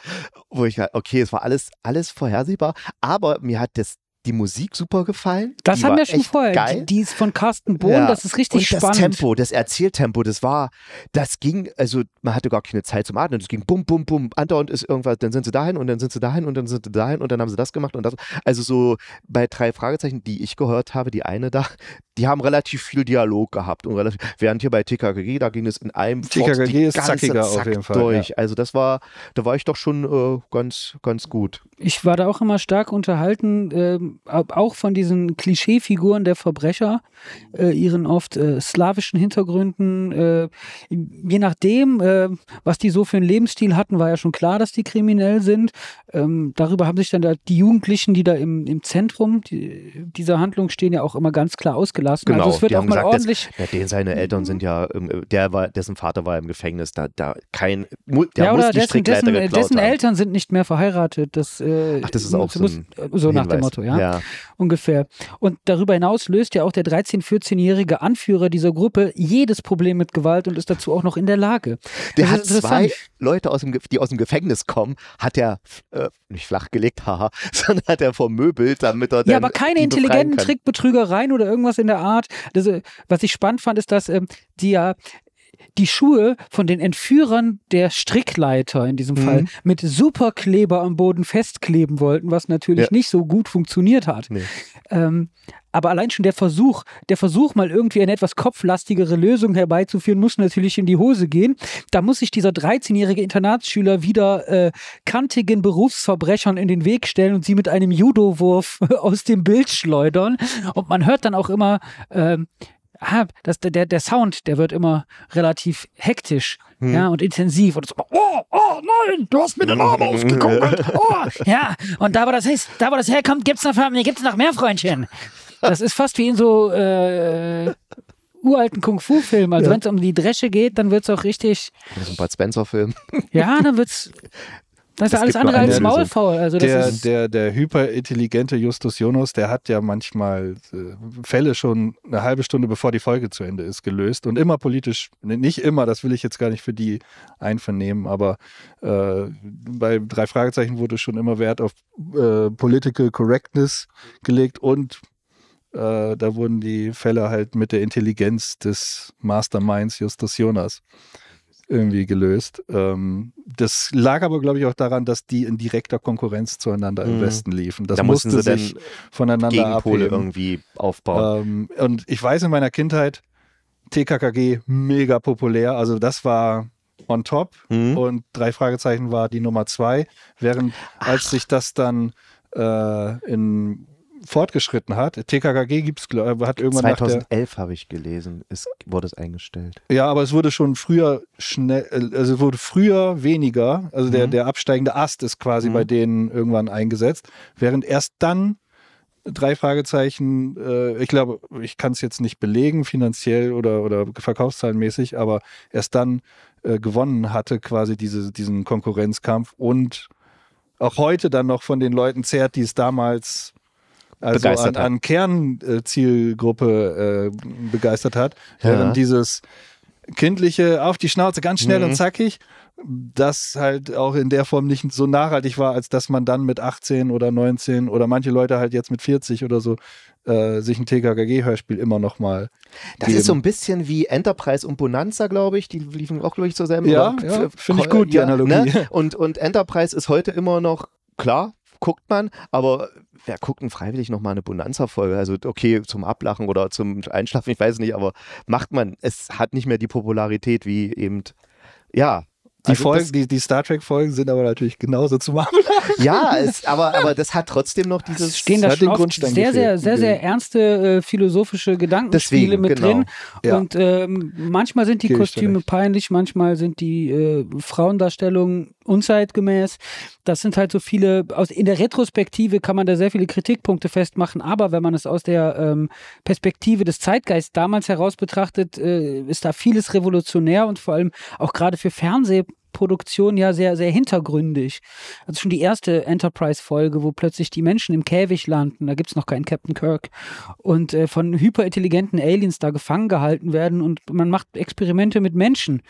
wo ich dachte, okay, es war alles, alles vorhersehbar. Aber mir hat das die Musik super gefallen. Das die haben wir schon vorher. Geil. Die ist von Carsten Bohn, ja. Das ist richtig und das spannend. Das Tempo, das Erzähltempo, das war, das ging, also man hatte gar keine Zeit zum Atmen. Das ging bum, bum, bum, andauernd ist irgendwas, dann sind sie dahin und dann sind sie dahin und dann sind sie dahin und dann haben sie das gemacht und das. Also so bei drei Fragezeichen, die ich gehört habe, die eine da, die haben relativ viel Dialog gehabt. Und relativ, während hier bei T K K G, da ging es in einem T K K G die ist ganze zackiger Zack auf jeden Fall. Durch. Ja. Also das war, da war ich doch schon äh, ganz, ganz gut. Ich war da auch immer stark unterhalten, ähm, auch von diesen Klischeefiguren der Verbrecher, äh, ihren oft äh, slawischen Hintergründen. Äh, je nachdem, äh, was die so für einen Lebensstil hatten, war ja schon klar, dass die kriminell sind. Ähm, darüber haben sich dann da die Jugendlichen, die da im, im Zentrum die, dieser Handlung stehen, ja auch immer ganz klar ausgelassen. Genau, also es wird die auch haben mal gesagt, ordentlich. Dass, ja, seine Eltern sind ja, der war, dessen Vater war im Gefängnis, da, da kein, der ja, muss die dessen, Strickleiter dessen, dessen Eltern sind nicht mehr verheiratet. Das, äh, Ach, das ist auch so, muss, so nach dem Motto, ja. ja. Ja. Ungefähr. Und darüber hinaus löst ja auch der dreizehn-, vierzehnjährige Anführer dieser Gruppe jedes Problem mit Gewalt und ist dazu auch noch in der Lage. Der also, hat zwei Leute, aus dem, die aus dem Gefängnis kommen, hat er äh, nicht flachgelegt, haha, sondern hat er vermöbelt, damit er Ja, aber keine intelligenten Trickbetrügereien oder irgendwas in der Art. Das, was ich spannend fand, ist, dass ähm, die ja die Schuhe von den Entführern der Strickleiter in diesem mhm. Fall mit Superkleber am Boden festkleben wollten, was natürlich ja. nicht so gut funktioniert hat. Nee. Ähm, aber allein schon der Versuch, der Versuch mal irgendwie eine etwas kopflastigere Lösung herbeizuführen, muss natürlich in die Hose gehen. Da muss sich dieser dreizehnjährige Internatsschüler wieder äh, kantigen Berufsverbrechern in den Weg stellen und sie mit einem Judo-Wurf aus dem Bild schleudern. Und man hört dann auch immer... Äh, Ah, das, der, der Sound, der wird immer relativ hektisch hm. ja, und intensiv. Und so, oh, oh, nein, du hast mir den Arm ausgekunkelt. Oh, ja, und da, wo das, ist, da, wo das herkommt, gibt's noch, gibt's noch mehr Freundchen. Das ist fast wie in so äh, uralten Kung-Fu-Filmen. Also ja. wenn es um die Dresche geht, dann wird's auch richtig... Das ist ein Bud Spencer-Film. Ja, dann wird's... Das ist das alles andere als Maulfaul. Also das der, ist der, der hyperintelligente Justus Jonas, der hat ja manchmal Fälle schon eine halbe Stunde bevor die Folge zu Ende ist gelöst und immer politisch, nicht immer, das will ich jetzt gar nicht für die einvernehmen, aber äh, bei drei Fragezeichen wurde schon immer Wert auf äh, Political Correctness gelegt und äh, da wurden die Fälle halt mit der Intelligenz des Masterminds Justus Jonas irgendwie gelöst. Ähm, das lag aber, glaube ich, auch daran, dass die in direkter Konkurrenz zueinander im mhm. Westen liefen. Das da musste sie sich dann voneinander Gegenpole abheben. Irgendwie aufbauen. Ähm, und ich weiß in meiner Kindheit, T K K G mega populär. Also das war on top mhm. und drei Fragezeichen war die Nummer zwei. Während Ach. als sich das dann äh, in fortgeschritten hat. T K K G gibt's, hat irgendwann zweitausendelf habe ich gelesen, ist, wurde es eingestellt. Ja, aber es wurde schon früher schnell, also wurde früher weniger, also mhm. der, der absteigende Ast ist quasi mhm. bei denen irgendwann eingesetzt, während erst dann Drei Fragezeichen, äh, ich glaube, ich kann es jetzt nicht belegen, finanziell oder, oder verkaufszahlenmäßig, aber erst dann äh, gewonnen hatte quasi diese, diesen Konkurrenzkampf und auch heute dann noch von den Leuten zehrt, die es damals also an, an Kernzielgruppe äh, äh, begeistert hat. Ja. Während dieses kindliche, auf die Schnauze, ganz schnell mhm. und zackig, das halt auch in der Form nicht so nachhaltig war, als dass man dann mit achtzehn oder neunzehn oder manche Leute halt jetzt mit vierzig oder so äh, sich ein T K K G-Hörspiel immer noch mal Das geben. Ist so ein bisschen wie Enterprise und Bonanza, glaube ich. Die liefen auch, glaube ich, zur selben. Ja, ja finde ich gut, die ja, Analogie. Ne? Und, und Enterprise ist heute immer noch, klar, guckt man, aber wer guckt denn freiwillig nochmal eine Bonanza-Folge? Also okay, zum Ablachen oder zum Einschlafen, ich weiß nicht, aber macht man, es hat nicht mehr die Popularität wie eben, ja, Die, also Folgen, das, die, die Star Trek-Folgen sind aber natürlich genauso zu machen. Ja, es, aber, aber das hat trotzdem noch dieses stehen da schon oft sehr, sehr, sehr, sehr, sehr ernste äh, philosophische Gedankenspiele Deswegen, mit genau. drin. Ja. Und ähm, manchmal sind die Geh Kostüme peinlich, manchmal sind die äh, Frauendarstellungen unzeitgemäß. Das sind halt so viele, aus, in der Retrospektive kann man da sehr viele Kritikpunkte festmachen, aber wenn man es aus der ähm, Perspektive des Zeitgeists damals heraus betrachtet, äh, ist da vieles revolutionär und vor allem auch gerade für Fernseh Produktion ja sehr, sehr hintergründig. Also schon die erste Enterprise-Folge, wo plötzlich die Menschen im Käfig landen, da gibt es noch keinen Captain Kirk, und äh, von hyperintelligenten Aliens da gefangen gehalten werden und man macht Experimente mit Menschen.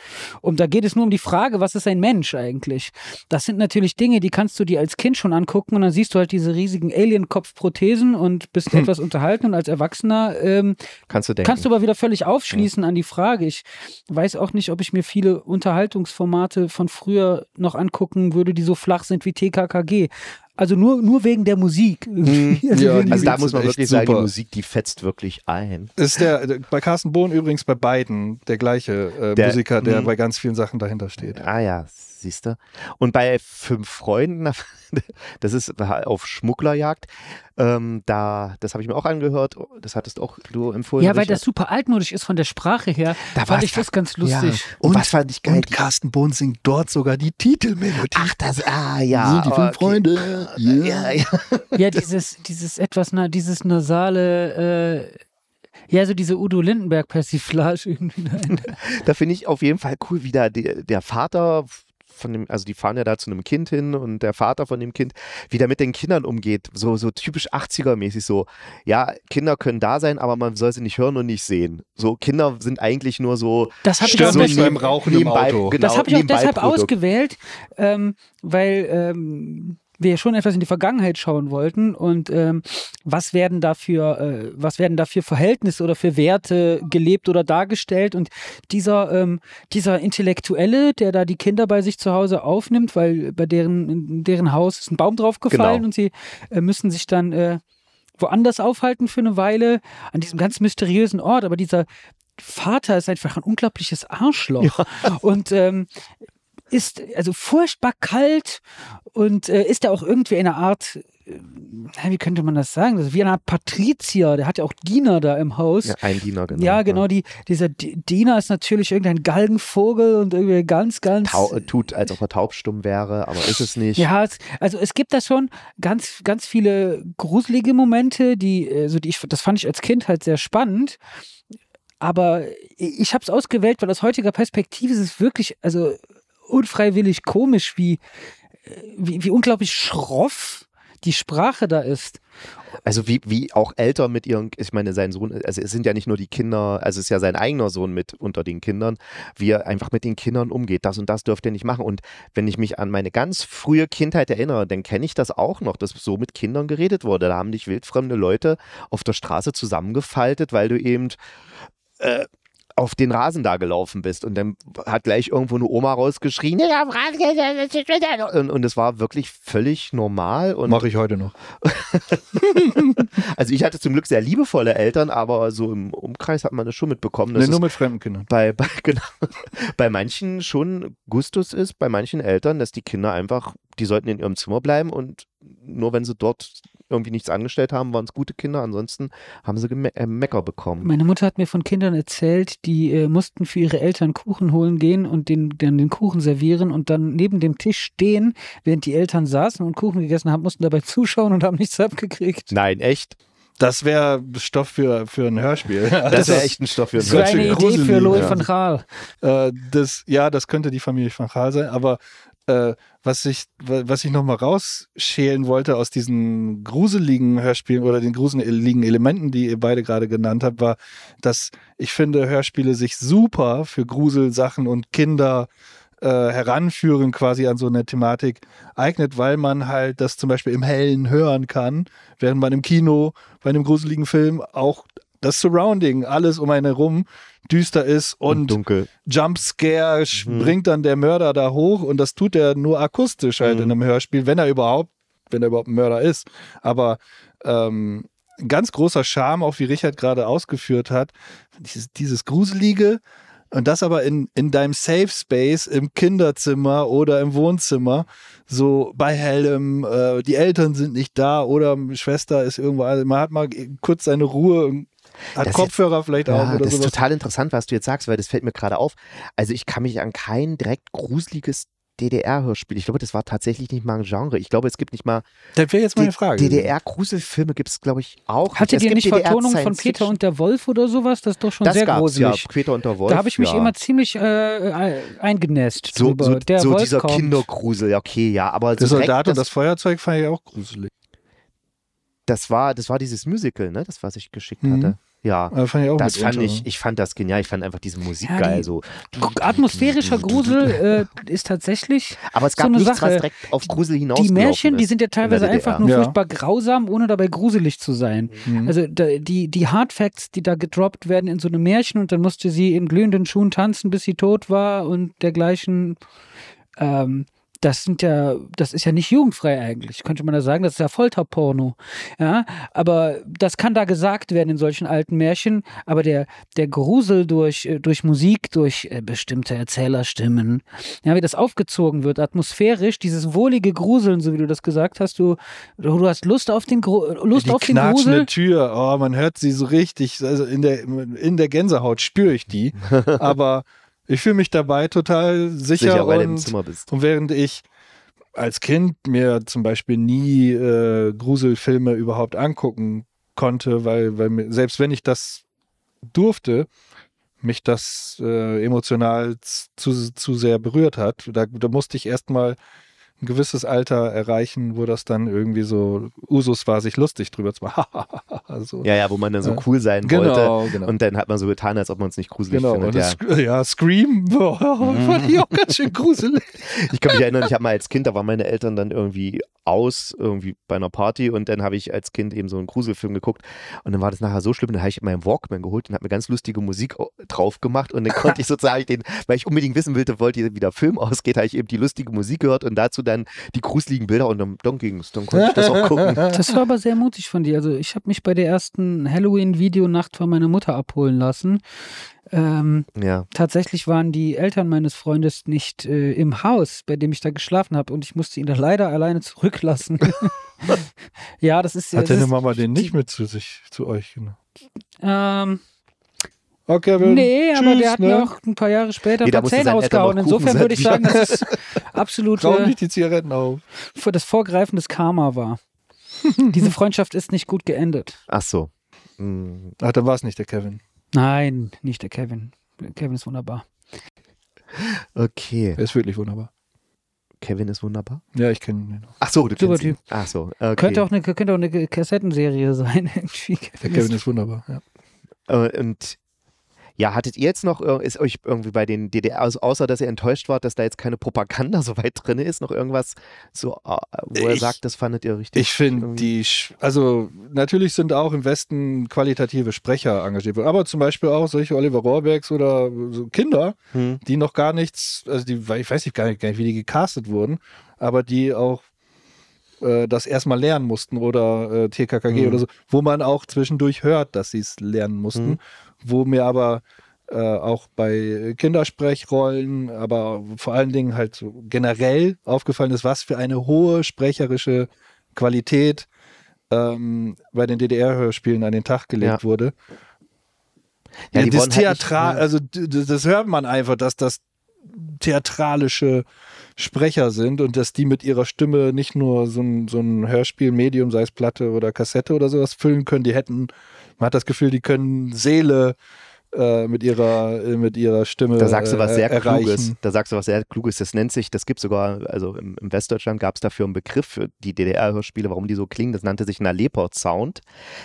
Und da geht es nur um die Frage, was ist ein Mensch eigentlich? Das sind natürlich Dinge, die kannst du dir als Kind schon angucken und dann siehst du halt diese riesigen Alien-Kopf-Prothesen und bist hm. etwas unterhalten und als Erwachsener ähm, kannst du denken. Kannst du aber wieder völlig aufschließen hm. an die Frage. Ich weiß auch nicht, ob ich mir viele Unterhaltungsformate von früher noch angucken würde, die so flach sind wie T K K G. Also nur, nur wegen der Musik. Mhm. Also, ja, also da muss man wirklich sagen, super. Die Musik, die fetzt wirklich ein. Ist der, der bei Carsten Bohn übrigens bei beiden der gleiche äh, der, Musiker, der bei ganz vielen Sachen dahinter steht. Ah ja, siehst du. Und bei Fünf Freunden, das ist auf Schmugglerjagd, ähm, da, das habe ich mir auch angehört, das hattest auch du empfohlen. Ja, weil Richard. Das super altmodisch ist von der Sprache her, da fand ich das ganz lustig. Ja. Und, und was fand ich geil? Und Carsten Bohn singt dort sogar die Titelmelodie. Ach, das, ah ja. Sind die Fünf okay. Freunde. Yeah. Ja, ja. ja, dieses, dieses etwas, na, dieses nasale, äh, ja, so diese Udo Lindenberg-Persiflage irgendwie. Da finde ich auf jeden Fall cool, wie da der, der Vater von dem, also die fahren ja da zu einem Kind hin und der Vater von dem Kind, wie der mit den Kindern umgeht, so, so typisch achtziger-mäßig so, ja, Kinder können da sein, aber man soll sie nicht hören und nicht sehen. So, Kinder sind eigentlich nur so das Stören so neben, beim Rauchen im Auto. Genau, das habe ich auch deshalb ausgewählt, ähm, weil ähm, wir schon etwas in die Vergangenheit schauen wollten und ähm, was werden dafür, äh, was werden dafür Verhältnisse oder für Werte gelebt oder dargestellt, und dieser, ähm, dieser Intellektuelle, der da die Kinder bei sich zu Hause aufnimmt, weil bei deren, deren Haus ist ein Baum draufgefallen genau. und sie äh, müssen sich dann äh, woanders aufhalten für eine Weile, an diesem ganz mysteriösen Ort, aber dieser Vater ist einfach ein unglaubliches Arschloch ja. und ähm, ist also furchtbar kalt und äh, ist da auch irgendwie eine Art, äh, wie könnte man das sagen, also wie eine Art Patrizier, der hat ja auch Diener da im Haus. Ja, ein Diener, genau. Ja, genau, ja. Die, dieser Diener ist natürlich irgendein Galgenvogel und irgendwie ganz, ganz... Tau, tut, als ob er taubstumm wäre, aber ist es nicht. Ja, also es gibt da schon ganz, ganz viele gruselige Momente, die, also die ich, das fand ich als Kind halt sehr spannend. Aber ich habe es ausgewählt, weil aus heutiger Perspektive ist es wirklich, also... unfreiwillig komisch, wie, wie, wie unglaublich schroff die Sprache da ist. Also wie, wie auch Eltern mit ihren, ich meine, sein Sohn, also es sind ja nicht nur die Kinder, also es ist ja sein eigener Sohn mit unter den Kindern, wie er einfach mit den Kindern umgeht. Das und das dürft ihr nicht machen. Und wenn ich mich an meine ganz frühe Kindheit erinnere, dann kenne ich das auch noch, dass so mit Kindern geredet wurde. Da haben dich wildfremde Leute auf der Straße zusammengefaltet, weil du eben... Äh, auf den Rasen da gelaufen bist, und dann hat gleich irgendwo eine Oma rausgeschrien und, und es war wirklich völlig normal. Und mache ich heute noch. Also ich hatte zum Glück sehr liebevolle Eltern, aber so im Umkreis hat man das schon mitbekommen. Dass nee, nur mit fremden Kindern. Bei, bei, genau, bei manchen schon Gustus ist, bei manchen Eltern, dass die Kinder einfach, die sollten in ihrem Zimmer bleiben und nur wenn sie dort irgendwie nichts angestellt haben, waren es gute Kinder, ansonsten haben sie Geme- äh, Mecker bekommen. Meine Mutter hat mir von Kindern erzählt, die äh, mussten für ihre Eltern Kuchen holen gehen und den, dann den Kuchen servieren und dann neben dem Tisch stehen, während die Eltern saßen und Kuchen gegessen haben, mussten dabei zuschauen und haben nichts abgekriegt. Nein, echt? Das wäre Stoff für, für ein Hörspiel. Das wäre echt ein Stoff für ein Hörspiel. Das wäre eine Idee für Louis ja. van Gaal. Äh, das, ja, das könnte die Familie van Gaal sein, aber äh, was ich, was ich nochmal rausschälen wollte aus diesen gruseligen Hörspielen oder den gruseligen Elementen, die ihr beide gerade genannt habt, war, dass ich finde, Hörspiele sich super für Gruselsachen und Kinder äh, heranführen quasi an so eine Thematik eignet, weil man halt das zum Beispiel im Hellen hören kann, während man im Kino bei einem gruseligen Film auch das Surrounding, alles um einen herum düster ist und, und dunkel. Jumpscare springt mhm. dann der Mörder da hoch und das tut er nur akustisch halt mhm. in einem Hörspiel, wenn er überhaupt, wenn er überhaupt ein Mörder ist. Aber ähm, ganz großer Charme, auch wie Richard gerade ausgeführt hat, dieses, dieses Gruselige und das aber in, in deinem Safe Space im Kinderzimmer oder im Wohnzimmer, so bei hellem, äh, die Eltern sind nicht da oder Schwester ist irgendwo, man hat mal kurz seine Ruhe. Hat das Kopfhörer jetzt, vielleicht auch ja, oder das sowas. Ist total interessant, was du jetzt sagst, weil das fällt mir gerade auf. Also ich kann mich an kein direkt gruseliges D D R-Hörspiel, ich glaube, das war tatsächlich nicht mal ein Genre. Ich glaube, es gibt nicht mal Das wäre jetzt meine Frage. D D R-Gruselfilme gibt es, glaube ich, auch. Hattet ihr nicht Vertonung von Peter und der Wolf oder sowas? Das ist doch schon sehr gruselig. Ja, Peter und der Wolf. Da habe ich mich ja. immer ziemlich äh, eingenässt. So, so, der so Wolf dieser kommt. Kindergrusel, okay, ja. Aber der Soldat und das Feuerzeug fand ich auch gruselig. Das war, das war dieses Musical, ne? Das, was ich geschickt mhm. hatte. Ja, das fand ich auch das fand ich, ich fand das genial. Ich fand einfach diese Musik ja, die geil. So. Atmosphärischer Grusel äh, ist tatsächlich aber es gab so eine nichts, Sache. Was direkt auf Grusel hinausgelaufen ist. Die Märchen, die sind ja teilweise einfach nur ja. furchtbar grausam, ohne dabei gruselig zu sein. Mhm. Also die, die Hardfacts, die da gedroppt werden in so einem Märchen und dann musste sie in glühenden Schuhen tanzen, bis sie tot war und dergleichen. Ähm, Das sind ja, das ist ja nicht jugendfrei eigentlich, könnte man da sagen, das ist ja Folterporno. Ja, aber das kann da gesagt werden in solchen alten Märchen, aber der, der Grusel durch, durch Musik, durch bestimmte Erzählerstimmen, ja, wie das aufgezogen wird, atmosphärisch, dieses wohlige Gruseln, so wie du das gesagt hast, du, du hast Lust auf den, Gru- Lust auf den Grusel. Die knatschende Tür, oh, man hört sie so richtig, also in der, in der Gänsehaut spüre ich die, aber ich fühle mich dabei total sicher, sicher weil und, du im Zimmer bist. Und während ich als Kind mir zum Beispiel nie äh, Gruselfilme überhaupt angucken konnte, weil, weil mir, selbst wenn ich das durfte, mich das äh, emotional zu, zu sehr berührt hat. Da, da musste ich erstmal ein gewisses Alter erreichen, wo das dann irgendwie so Usus war, sich lustig drüber zu machen. so. Ja, ja, wo man dann so cool sein genau, wollte. Genau. Und dann hat man so getan, als ob man es nicht gruselig genau. findet. Ja. Sc- ja, Scream oh, fand ich auch ganz schön gruselig. Ich kann mich erinnern, ich habe mal als Kind, da waren meine Eltern dann irgendwie aus, irgendwie bei einer Party und dann habe ich als Kind eben so einen Gruselfilm geguckt und dann war das nachher so schlimm, dann habe ich meinen Walkman geholt und habe mir ganz lustige Musik drauf gemacht und dann konnte ich sozusagen, den, weil ich unbedingt wissen wollte, wie der Film ausgeht, habe ich eben die lustige Musik gehört und dazu dann die gruseligen Bilder und dann, dann ging es. Dann konnte ich das auch gucken. Das war aber sehr mutig von dir. Also ich habe mich bei der ersten Halloween-Videonacht von meiner Mutter abholen lassen. Ähm, ja. Tatsächlich waren die Eltern meines Freundes nicht äh, im Haus, bei dem ich da geschlafen habe und ich musste ihn da leider alleine zurücklassen. ja, das ist... Hat deine Mama den nicht mit zu sich, zu euch genommen? Ähm... Okay, nee, tschüss, aber der hat ne? mir auch ein paar Jahre später ein paar Zähne ausgehauen. Insofern würde ich sagen, dass es absolut nicht die Zigaretten auf. Für das Vorgreifen des Karma war. Diese Freundschaft ist nicht gut geendet. Ach so. Hm. Ach, dann war es nicht der Kevin. Nein, nicht der Kevin. Kevin ist wunderbar. Okay. Er ist wirklich wunderbar. Kevin ist wunderbar? Ja, ich kenne ihn. Ach so, du Super kennst ihn. Typ. Ach so, okay. Könnte auch eine, könnte auch eine Kassettenserie sein. Kevin der Kevin ist, ist wunderbar, ja. Und ja, hattet ihr jetzt noch, ist euch irgendwie bei den D D R, außer dass ihr enttäuscht wart, dass da jetzt keine Propaganda so weit drin ist, noch irgendwas, so, wo er sagt, das fandet ihr richtig? Ich finde die, also natürlich sind auch im Westen qualitative Sprecher engagiert worden, aber zum Beispiel auch solche Oliver Rohrbegs oder so Kinder, hm. die noch gar nichts, also die, ich weiß nicht gar nicht, wie die gecastet wurden, aber die auch äh, das erstmal lernen mussten oder äh, T K K G hm. oder so, wo man auch zwischendurch hört, dass sie es lernen mussten. Hm. Wo mir aber äh, auch bei Kindersprechrollen, aber vor allen Dingen halt so generell aufgefallen ist, was für eine hohe sprecherische Qualität ähm, bei den D D R-Hörspielen an den Tag gelegt ja. wurde. Ja, ja, das Theatral, halt also das hört man einfach, dass das theatralische Sprecher sind und dass die mit ihrer Stimme nicht nur so ein, so ein Hörspielmedium, sei es Platte oder Kassette oder sowas, füllen können. Die hätten, man hat das Gefühl, die können Seele äh, mit ihrer äh, mit ihrer Stimme da sagst du was äh, sehr erreichen. Kluges. Da sagst du was sehr Kluges. Das nennt sich, das gibt sogar, also im, im Westdeutschland gab es dafür einen Begriff für die D D R-Hörspiele, warum die so klingen. Das nannte sich Nalepa-Sound.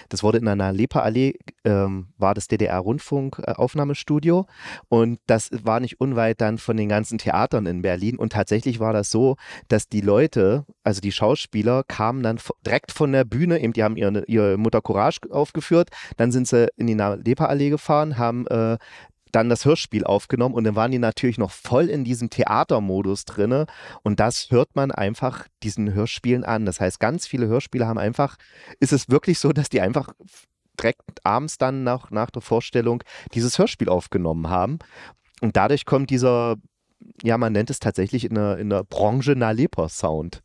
Das wurde in einer Nalepa-Allee ähm, war das D D R-Rundfunk-Aufnahmestudio und das war nicht unweit dann von den ganzen Theatern in Berlin und tatsächlich war das so, dass die Leute, also die Schauspieler, kamen dann direkt von der Bühne, eben die haben ihre, ihre Mutter Courage aufgeführt, dann sind sie in die Nalepa-Allee gefahren, haben äh, dann das Hörspiel aufgenommen und dann waren die natürlich noch voll in diesem Theatermodus drin und das hört man einfach diesen Hörspielen an. Das heißt, ganz viele Hörspiele haben einfach, ist es wirklich so, dass die einfach direkt abends dann nach, nach der Vorstellung dieses Hörspiel aufgenommen haben. Und dadurch kommt dieser, ja, man nennt es tatsächlich in der, in der Branche Nalepa-Sound.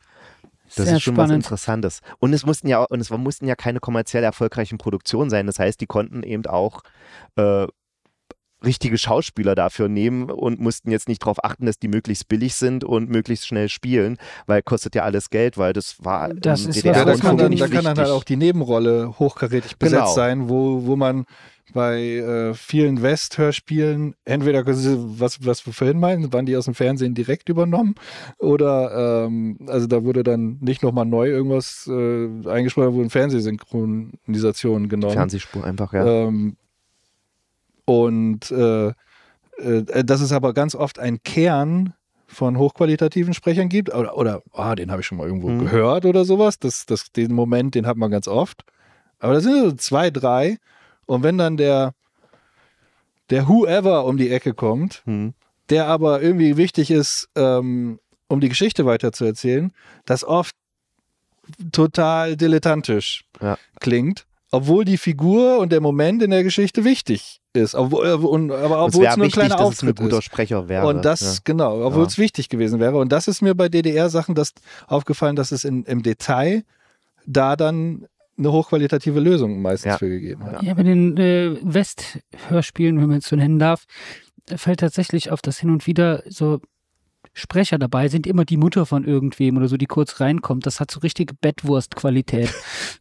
Das Sehr ist schon spannend. Was Interessantes. Und es mussten ja und es mussten ja keine kommerziell erfolgreichen Produktionen sein. Das heißt, die konnten eben auch äh, richtige Schauspieler dafür nehmen und mussten jetzt nicht darauf achten, dass die möglichst billig sind und möglichst schnell spielen, weil kostet ja alles Geld, weil das war das ist D D R. Ja, da kann dann, da kann dann halt auch die Nebenrolle hochkarätig besetzt genau. sein, wo, wo man bei äh, vielen West-Hörspielen entweder, was, was wir vorhin meinten, waren die aus dem Fernsehen direkt übernommen oder ähm, also da wurde dann nicht nochmal neu irgendwas äh, eingesprochen, wurden Fernsehsynchronisationen genommen. Fernsehspur einfach, ja. Ähm, Und äh, äh, dass es aber ganz oft einen Kern von hochqualitativen Sprechern gibt, oder, oder oh, den habe ich schon mal irgendwo mhm. gehört oder sowas, das, das, den Moment, den hat man ganz oft. Aber das sind so zwei, drei. Und wenn dann der, der Whoever um die Ecke kommt, mhm. der aber irgendwie wichtig ist, ähm, um die Geschichte weiterzuerzählen, das oft total dilettantisch ja. klingt. Obwohl die Figur und der Moment in der Geschichte wichtig ist. Obwohl, und, aber obwohl es, es nur ein kleiner Auftritt ist. Ein guter Sprecher wäre. Und das, ja. genau, obwohl ja. es wichtig gewesen wäre. Und das ist mir bei D D R-Sachen das aufgefallen, dass es in, im Detail da dann eine hochqualitative Lösung meistens ja. für gegeben hat. Ja, bei den äh, West-Hörspielen, wenn man es so nennen darf, fällt tatsächlich auf, dass hin und wieder so Sprecher dabei sind, immer die Mutter von irgendwem oder so, die kurz reinkommt. Das hat so richtige Bettwurst-Qualität.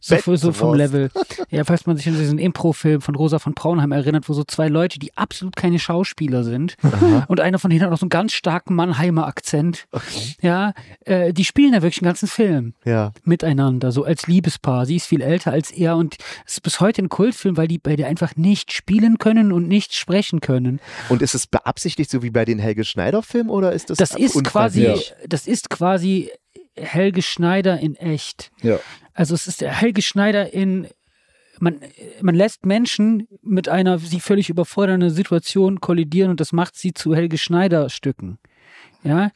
So, so vom Level. Ja, falls man sich an diesen Impro-Film von Rosa von Braunheim erinnert, wo so zwei Leute, die absolut keine Schauspieler sind Aha. und einer von denen hat noch so einen ganz starken Mannheimer Akzent. Okay. Ja, äh, die spielen da wirklich einen ganzen Film ja. miteinander, so als Liebespaar. Sie ist viel älter als er und es ist bis heute ein Kultfilm, weil die beide einfach nicht spielen können und nicht sprechen können. Und ist es beabsichtigt, so wie bei den Helge Schneider-Filmen oder ist das... das ist Ist quasi, das ist quasi Helge Schneider in echt. Ja. Also es ist der Helge Schneider in, man, man lässt Menschen mit einer sie völlig überfordernden Situation kollidieren und das macht sie zu Helge Schneider-Stücken. Ja,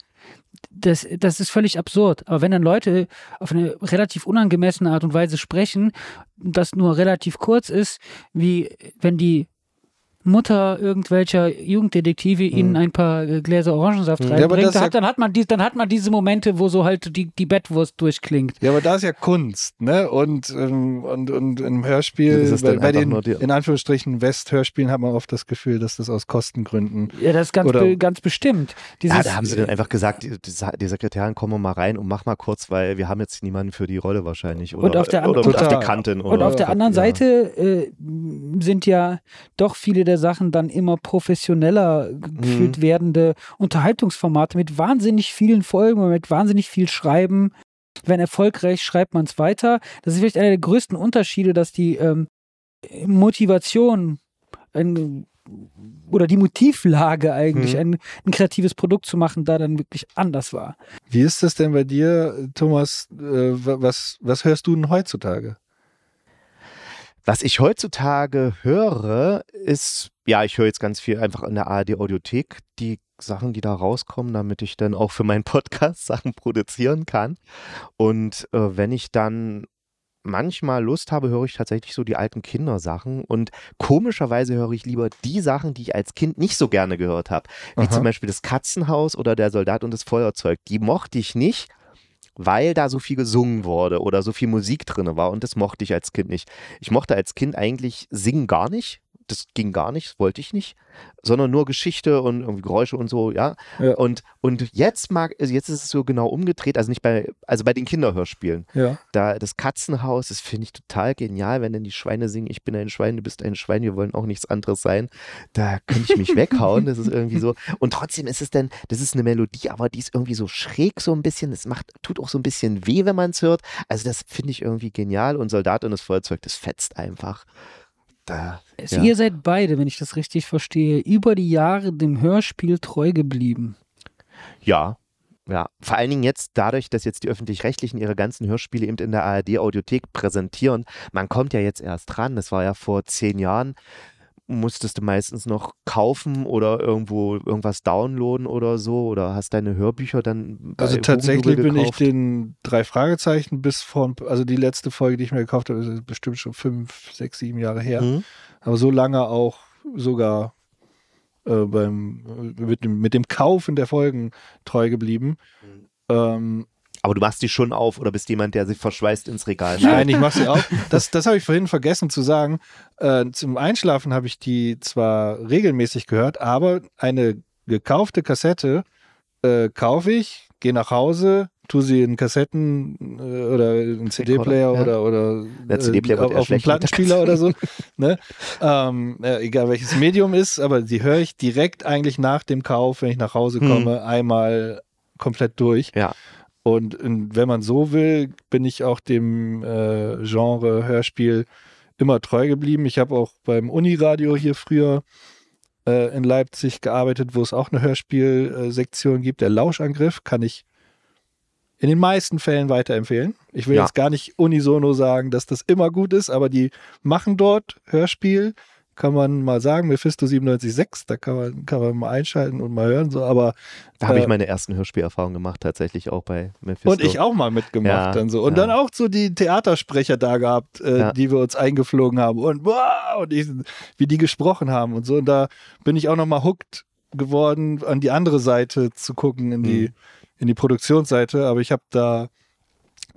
das, das ist völlig absurd. Aber wenn dann Leute auf eine relativ unangemessene Art und Weise sprechen, das nur relativ kurz ist, wie wenn die Mutter irgendwelcher Jugenddetektive hm. ihnen ein paar Gläser Orangensaft hm. reinbringt, ja, da hat, ja, dann, hat man die, dann hat man diese Momente, wo so halt die, die Bettwurst durchklingt. Ja, aber da ist ja Kunst, ne? Und, ähm, und, und im Hörspiel, bei, bei den, die, in Anführungsstrichen, West-Hörspielen hat man oft das Gefühl, dass das aus Kostengründen... Ja, das ist ganz, oder, be, ganz bestimmt. Dieses, ja, da haben sie dann einfach gesagt, die, die Sekretärin, komm mal rein und mach mal kurz, weil wir haben jetzt niemanden für die Rolle wahrscheinlich. Oder, und auf der, oder, oder total, auf der Kantin. Oder, und auf der anderen ja. Seite äh, sind ja doch viele der Sachen dann immer professioneller gefühlt mhm. werdende Unterhaltungsformate mit wahnsinnig vielen Folgen und mit wahnsinnig viel Schreiben. Wenn erfolgreich, schreibt man es weiter. Das ist vielleicht einer der größten Unterschiede, dass die ähm, Motivation ein, oder die Motivlage eigentlich, mhm. ein, ein kreatives Produkt zu machen, da dann wirklich anders war. Wie ist das denn bei dir, Thomas? Äh, was, was hörst du denn heutzutage? Was ich heutzutage höre, ist, ja, ich höre jetzt ganz viel einfach in der A R D-Audiothek, die Sachen, die da rauskommen, damit ich dann auch für meinen Podcast Sachen produzieren kann. Und äh, wenn ich dann manchmal Lust habe, höre ich tatsächlich so die alten Kindersachen und komischerweise höre ich lieber die Sachen, die ich als Kind nicht so gerne gehört habe, wie Aha. zum Beispiel das Katzenhaus oder der Soldat und das Feuerzeug. Die mochte ich nicht. weil da so viel gesungen wurde oder so viel Musik drin war und das mochte ich als Kind nicht. Ich mochte als Kind eigentlich singen gar nicht, das ging gar nicht, das wollte ich nicht, sondern nur Geschichte und irgendwie Geräusche und so, ja. ja. Und, und jetzt mag, jetzt ist es so genau umgedreht, also nicht bei, also bei den Kinderhörspielen. Ja. Da das Katzenhaus, das finde ich total genial, wenn dann die Schweine singen, ich bin ein Schwein, du bist ein Schwein, wir wollen auch nichts anderes sein. Da könnte ich mich weghauen, das ist irgendwie so. Und trotzdem ist es dann, das ist eine Melodie, aber die ist irgendwie so schräg so ein bisschen, das macht, tut auch so ein bisschen weh, wenn man es hört. Also das finde ich irgendwie genial und Soldat und das Feuerzeug, das fetzt einfach. Da, also ja. Ihr seid beide, wenn ich das richtig verstehe, über die Jahre dem Hörspiel treu geblieben. Ja, ja. Vor allen Dingen jetzt dadurch, dass jetzt die Öffentlich-Rechtlichen ihre ganzen Hörspiele eben in der A R D-Audiothek präsentieren. Man kommt ja jetzt erst dran. Das war ja vor zehn Jahren. Musstest du meistens noch kaufen oder irgendwo irgendwas downloaden oder so oder hast deine Hörbücher dann bei Also tatsächlich bin ich den Drei Fragezeichen bis vor, also die letzte Folge, die ich mir gekauft habe, ist bestimmt schon fünf, sechs, sieben Jahre her. Mhm. Aber so lange auch sogar äh, beim, mit, dem, mit dem Kaufen der Folgen treu geblieben. Mhm. Ähm, Aber du machst die schon auf oder bist jemand, der sich verschweißt ins Regal? Nein, ich mach sie auf. Das, das habe ich vorhin vergessen zu sagen. Äh, zum Einschlafen habe ich die zwar regelmäßig gehört, aber eine gekaufte Kassette äh, kaufe ich, gehe nach Hause, tue sie in Kassetten äh, oder in C D-Player ja. oder, oder äh, C D-Player auf, auf einen Plattenspieler oder so. Ne? Ähm, äh, egal welches Medium ist, aber die höre ich direkt eigentlich nach dem Kauf, wenn ich nach Hause komme, hm. einmal komplett durch. Ja. Und wenn man so will, bin ich auch dem äh, Genre Hörspiel immer treu geblieben. Ich habe auch beim Uniradio hier früher äh, in Leipzig gearbeitet, wo es auch eine Hörspielsektion gibt. Der Lauschangriff kann ich in den meisten Fällen weiterempfehlen. Ich will ja. jetzt gar nicht unisono sagen, dass das immer gut ist, aber die machen dort Hörspiel, kann man mal sagen, Mephisto siebenundneunzig Komma sechs, da kann man, kann man mal einschalten und mal hören, so, aber... Da habe äh, ich meine ersten Hörspielerfahrungen gemacht, tatsächlich auch bei Mephisto. Und ich auch mal mitgemacht, ja, dann so. Und ja. dann auch so die Theatersprecher da gehabt, äh, ja. die wir uns eingeflogen haben und, wow, und ich, wie die gesprochen haben und so. Und da bin ich auch nochmal hooked geworden, an die andere Seite zu gucken, in, mhm. die, in die Produktionsseite, aber ich habe da...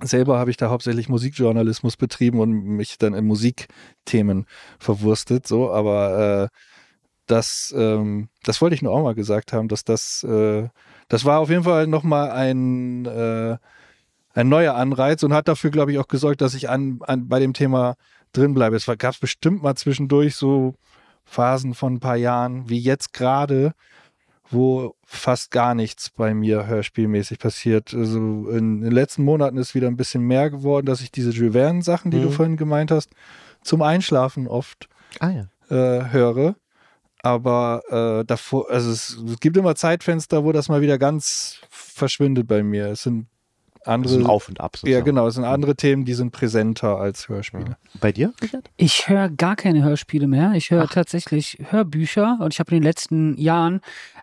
Selber habe ich da hauptsächlich Musikjournalismus betrieben und mich dann in Musikthemen verwurstet, so, aber äh, das, ähm, das wollte ich nur auch mal gesagt haben, dass das, äh, das war auf jeden Fall nochmal ein, äh, ein neuer Anreiz und hat dafür, glaube ich, auch gesorgt, dass ich an, an, bei dem Thema drin bleibe. Es gab bestimmt mal zwischendurch so Phasen von ein paar Jahren, wie jetzt gerade, wo fast gar nichts bei mir hörspielmäßig passiert. Also in den letzten Monaten ist wieder ein bisschen mehr geworden, dass ich diese Jules Verne Sachen, die mhm. du vorhin gemeint hast, zum Einschlafen oft ah, ja. äh, höre. Aber äh, davor, also es, es gibt immer Zeitfenster, wo das mal wieder ganz verschwindet bei mir. Es sind andere, das ist ein Auf und Ab sozusagen. Ja, genau, es sind andere Themen, die sind präsenter als Hörspiele. Bei dir, Richard? Ich höre gar keine Hörspiele mehr. Ich höre tatsächlich Hörbücher und ich habe in den letzten Jahren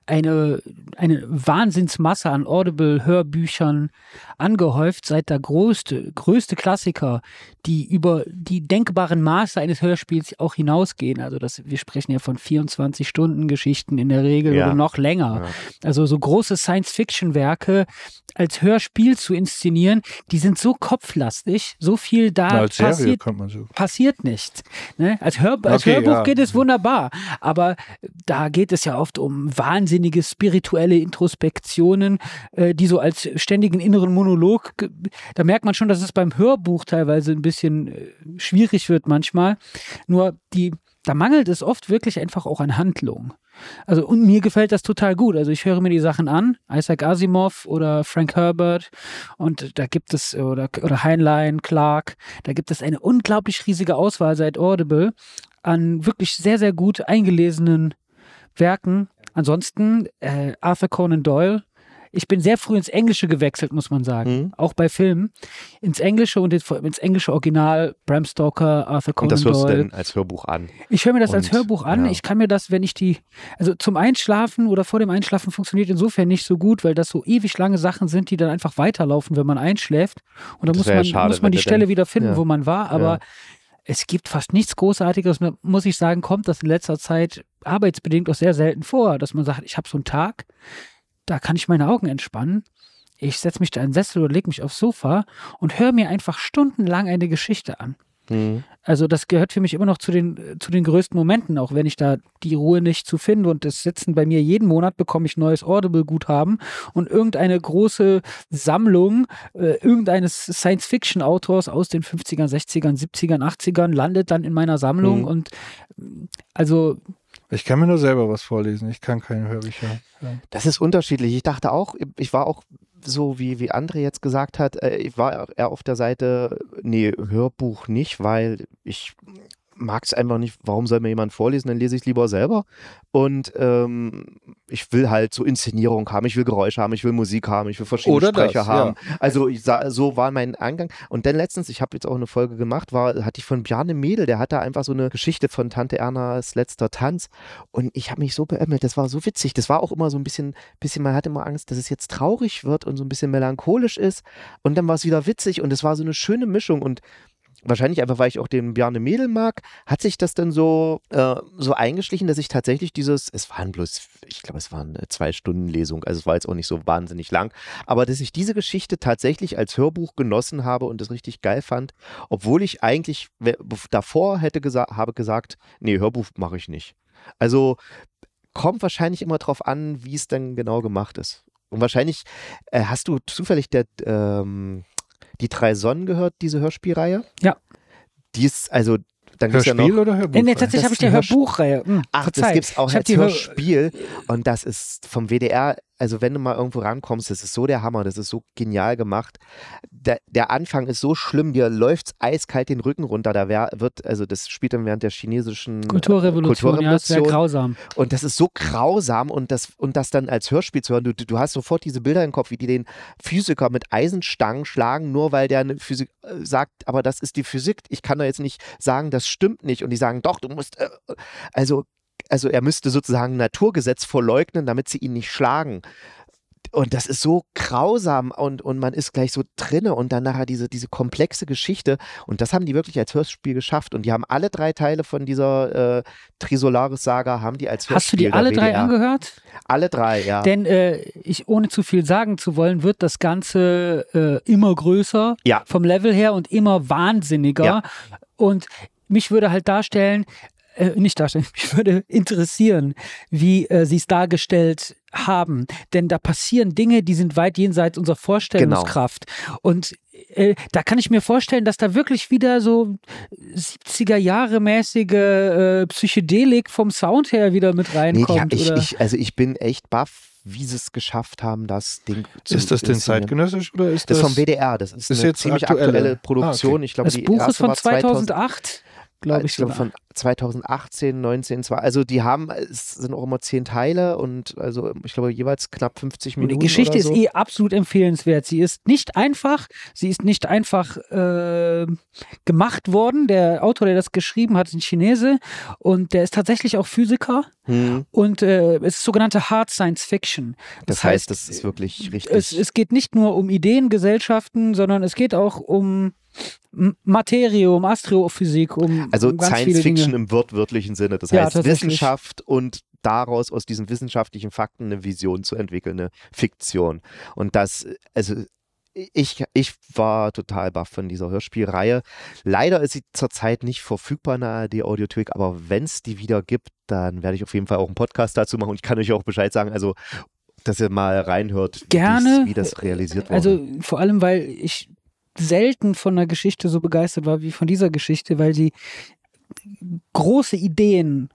eine, eine Wahnsinnsmasse an Audible-Hörbüchern angehäuft, seit der größte, größte Klassiker, die über die denkbaren Maße eines Hörspiels auch hinausgehen. Also das, wir sprechen ja von vierundzwanzig-Stunden-Geschichten in der Regel ja. oder noch länger. Ja. Also so große Science-Fiction-Werke als Hörspiel zu inszenieren, Inszenieren, die sind so kopflastig, so viel da Na, als passi- so. passiert nichts. Ne? Als, Hör- als okay, Hörbuch ja. geht es wunderbar, aber da geht es ja oft um wahnsinnige spirituelle Introspektionen, äh, die so als ständigen inneren Monolog, ge- da merkt man schon, dass es beim Hörbuch teilweise ein bisschen äh, schwierig wird manchmal, nur die da mangelt es oft wirklich einfach auch an Handlung. Also, und mir gefällt das total gut. Also, ich höre mir die Sachen an, Isaac Asimov oder Frank Herbert und da gibt es, oder, oder Heinlein, Clark, da gibt es eine unglaublich riesige Auswahl seit Audible an wirklich sehr, sehr gut eingelesenen Werken. Ansonsten äh, Arthur Conan Doyle. Ich bin sehr früh ins Englische gewechselt, muss man sagen. Mhm. Auch bei Filmen. Ins Englische und ins englische Original, Bram Stoker, Arthur Conan Doyle. Und das hörst Doyle. Du denn als Hörbuch an? Ich höre mir das und, als Hörbuch an. Ja. Ich kann mir das, wenn ich die, also zum Einschlafen oder vor dem Einschlafen funktioniert insofern nicht so gut, weil das so ewig lange Sachen sind, die dann einfach weiterlaufen, wenn man einschläft. Und da muss man, schade, muss man die Stelle denn, wieder finden, ja. wo man war. Aber ja. es gibt fast nichts Großartiges. Muss ich sagen, kommt das in letzter Zeit arbeitsbedingt auch sehr selten vor, dass man sagt, ich habe so einen Tag, da kann ich meine Augen entspannen. Ich setze mich da in den Sessel oder lege mich aufs Sofa und höre mir einfach stundenlang eine Geschichte an. Mhm. Also das gehört für mich immer noch zu den, zu den größten Momenten, auch wenn ich da die Ruhe nicht zu finde und das Sitzen bei mir, jeden Monat bekomme ich neues Audible-Guthaben und irgendeine große Sammlung äh, irgendeines Science-Fiction-Autors aus den fünfzigern, sechzigern, siebzigern, achtzigern landet dann in meiner Sammlung mhm. und also... Ich kann mir nur selber was vorlesen, ich kann keine Hörbücher. Ja. Das ist unterschiedlich. Ich dachte auch, ich war auch so, wie, wie André jetzt gesagt hat, ich war eher auf der Seite, nee, Hörbuch nicht, weil ich mag es einfach nicht, warum soll mir jemand vorlesen, dann lese ich es lieber selber. Und ähm, ich will halt so Inszenierung haben, ich will Geräusche haben, ich will Musik haben, ich will verschiedene Oder Sprecher das, haben. Ja. Also ich sah, so war mein Eingang. Und dann letztens, ich habe jetzt auch eine Folge gemacht, war, hatte ich von Bjarne Mädel, der hatte einfach so eine Geschichte von Tante Ernas letzter Tanz. Und ich habe mich so beömmelt, das war so witzig. Das war auch immer so ein bisschen, bisschen, man hatte immer Angst, dass es jetzt traurig wird und so ein bisschen melancholisch ist. Und dann war es wieder witzig und es war so eine schöne Mischung. Und wahrscheinlich einfach, weil ich auch den Bjarne Mädel mag, hat sich das dann so, äh, so eingeschlichen, dass ich tatsächlich dieses, es waren bloß, ich glaube, es waren eine Zwei-Stunden-Lesung, also es war jetzt auch nicht so wahnsinnig lang, aber dass ich diese Geschichte tatsächlich als Hörbuch genossen habe und das richtig geil fand, obwohl ich eigentlich davor hätte gesagt, habe gesagt, nee, Hörbuch mache ich nicht. Also kommt wahrscheinlich immer drauf an, wie es dann genau gemacht ist. Und wahrscheinlich äh, hast du zufällig der... Ähm, Die drei Sonnen gehört, diese Hörspielreihe? Ja. Die ist, also, dann gibt's ja noch... Hörspiel oder Hörbuch? Nee, tatsächlich habe ich die Hörbuchreihe. Hm, Ach, Verzeih. Das gibt's auch als Hörspiel. Hör- und das ist vom W D R, also wenn du mal irgendwo rankommst, das ist so der Hammer, das ist so genial gemacht. Der, der Anfang ist so schlimm, dir läuft's eiskalt den Rücken runter. Da wär, wird, also das spielt dann während der chinesischen Kulturrevolution. Kulturrevolution. Ja, das wäre grausam. Und das ist so grausam und das, und das dann als Hörspiel zu hören, du, du hast sofort diese Bilder im Kopf, wie die den Physiker mit Eisenstangen schlagen, nur weil der eine Physik äh, sagt, aber das ist die Physik, ich kann da jetzt nicht sagen, das stimmt nicht. Und die sagen, doch, du musst, äh, also, also er müsste sozusagen ein Naturgesetz verleugnen, damit sie ihn nicht schlagen. Und das ist so grausam und, und man ist gleich so drinne und dann nachher diese, diese komplexe Geschichte und das haben die wirklich als Hörspiel geschafft und die haben alle drei Teile von dieser äh, Trisolaris-Saga haben die als Hörspiel. Hast du die alle W D R. Drei angehört? Alle drei, ja. Denn äh, ich, ohne zu viel sagen zu wollen, wird das Ganze äh, immer größer ja. vom Level her und immer wahnsinniger ja. und mich würde halt darstellen, Äh, nicht darstellen, mich würde interessieren, wie äh, sie es dargestellt haben. Denn da passieren Dinge, die sind weit jenseits unserer Vorstellungskraft. Genau. Und äh, da kann ich mir vorstellen, dass da wirklich wieder so siebziger-Jahre-mäßige äh, Psychedelik vom Sound her wieder mit reinkommt. Nee, ja, ich, oder? Ich, also ich bin echt baff, wie sie es geschafft haben, das Ding zu... Ist das denn zeitgenössisch oder ist das... Das ist vom W D R, das ist, ist eine jetzt ziemlich aktuelle, aktuelle Produktion. Ah, okay. Ich glaub, das die Buch ist von zweitausendacht Glaube ich, ich glaube von zweitausendachtzehn, neunzehn, zwar. Also die haben, es sind auch immer zehn Teile und also ich glaube jeweils knapp fünfzig Minuten. Und die Geschichte oder so. Ist eh absolut empfehlenswert. Sie ist nicht einfach, sie ist nicht einfach äh, gemacht worden. Der Autor, der das geschrieben hat, ist ein Chinese und der ist tatsächlich auch Physiker hm. und äh, es ist sogenannte Hard Science Fiction. Das, das heißt, das ist wirklich richtig. Es, es geht nicht nur um Ideengesellschaften, sondern es geht auch um Materie, um Astrophysik, um also um ganz Science viele Fiction Dinge. Im wortwörtlichen Sinne. Das ja, heißt Wissenschaft und daraus aus diesen wissenschaftlichen Fakten eine Vision zu entwickeln, eine Fiktion. Und das, also ich, ich war total baff von dieser Hörspielreihe. Leider ist sie zurzeit nicht verfügbar in der A R D-Audiothek, aber wenn es die wieder gibt, dann werde ich auf jeden Fall auch einen Podcast dazu machen und ich kann euch auch Bescheid sagen. Also dass ihr mal reinhört, Gerne. Wie das realisiert wurde. Also vor allem, weil ich selten von einer Geschichte so begeistert war wie von dieser Geschichte, weil sie große Ideen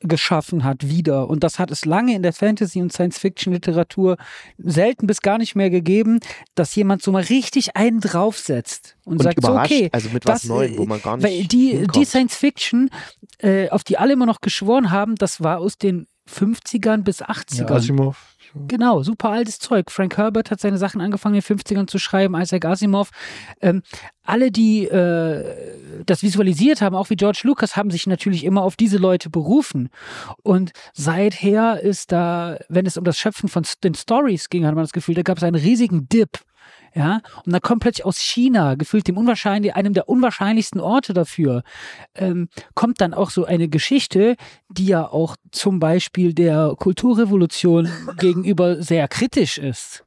geschaffen hat wieder und das hat es lange in der Fantasy- und Science-Fiction-Literatur selten bis gar nicht mehr gegeben, dass jemand so mal richtig einen draufsetzt und, und sagt, so, okay, also mit was das, Neuem, wo man gar nicht weil die, die Science-Fiction, äh, auf die alle immer noch geschworen haben, das war aus den fünfzigern bis achtzigern. Ja, Asimov. Genau, super altes Zeug. Frank Herbert hat seine Sachen angefangen in den fünfzigern zu schreiben, Isaac Asimov. Ähm, alle, die äh, das visualisiert haben, auch wie George Lucas, haben sich natürlich immer auf diese Leute berufen. Und seither ist da, wenn es um das Schöpfen von den Stories ging, hat man das Gefühl, da gab es einen riesigen Dip. Ja, und dann kommt plötzlich aus China, gefühlt dem unwahrscheinlich, einem der unwahrscheinlichsten Orte dafür, ähm, kommt dann auch so eine Geschichte, die ja auch zum Beispiel der Kulturrevolution gegenüber sehr kritisch ist.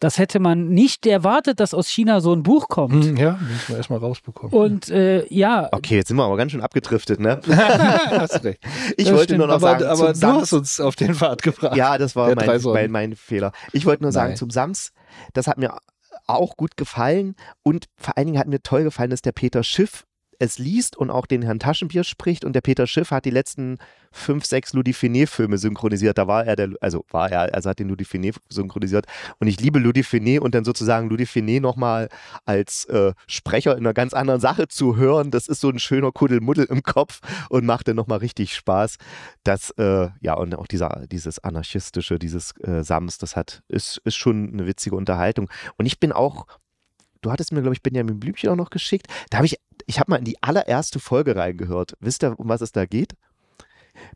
Das hätte man nicht erwartet, dass aus China so ein Buch kommt. Ja, müssen wir erstmal rausbekommen. Und äh, ja. Okay, jetzt sind wir aber ganz schön abgedriftet, ne? Hast recht. Ich das wollte stimmt, nur noch aber, sagen, aber du hast uns auf den Pfad gebracht. Ja, das war mein, mein, mein Fehler. Ich wollte nur sagen, Nein. zum Sams, das hat mir auch gut gefallen und vor allen Dingen hat mir toll gefallen, dass der Peter Schiff es liest und auch den Herrn Taschenbier spricht und der Peter Schiff hat die letzten fünf, sechs Ludifiné-Filme synchronisiert, da war er, der, also war er, also hat den Ludifiné synchronisiert und ich liebe Ludifiné und dann sozusagen Ludifiné nochmal als äh, Sprecher in einer ganz anderen Sache zu hören, das ist so ein schöner Kuddelmuddel im Kopf und macht dann nochmal richtig Spaß, das, äh, ja und auch dieser, dieses anarchistische, dieses äh, Sams, das hat, ist, ist schon eine witzige Unterhaltung und ich bin auch, du hattest mir, glaube ich, Benjamin Blümchen auch noch geschickt, da habe ich Ich habe mal in die allererste Folge reingehört. Wisst ihr, um was es da geht?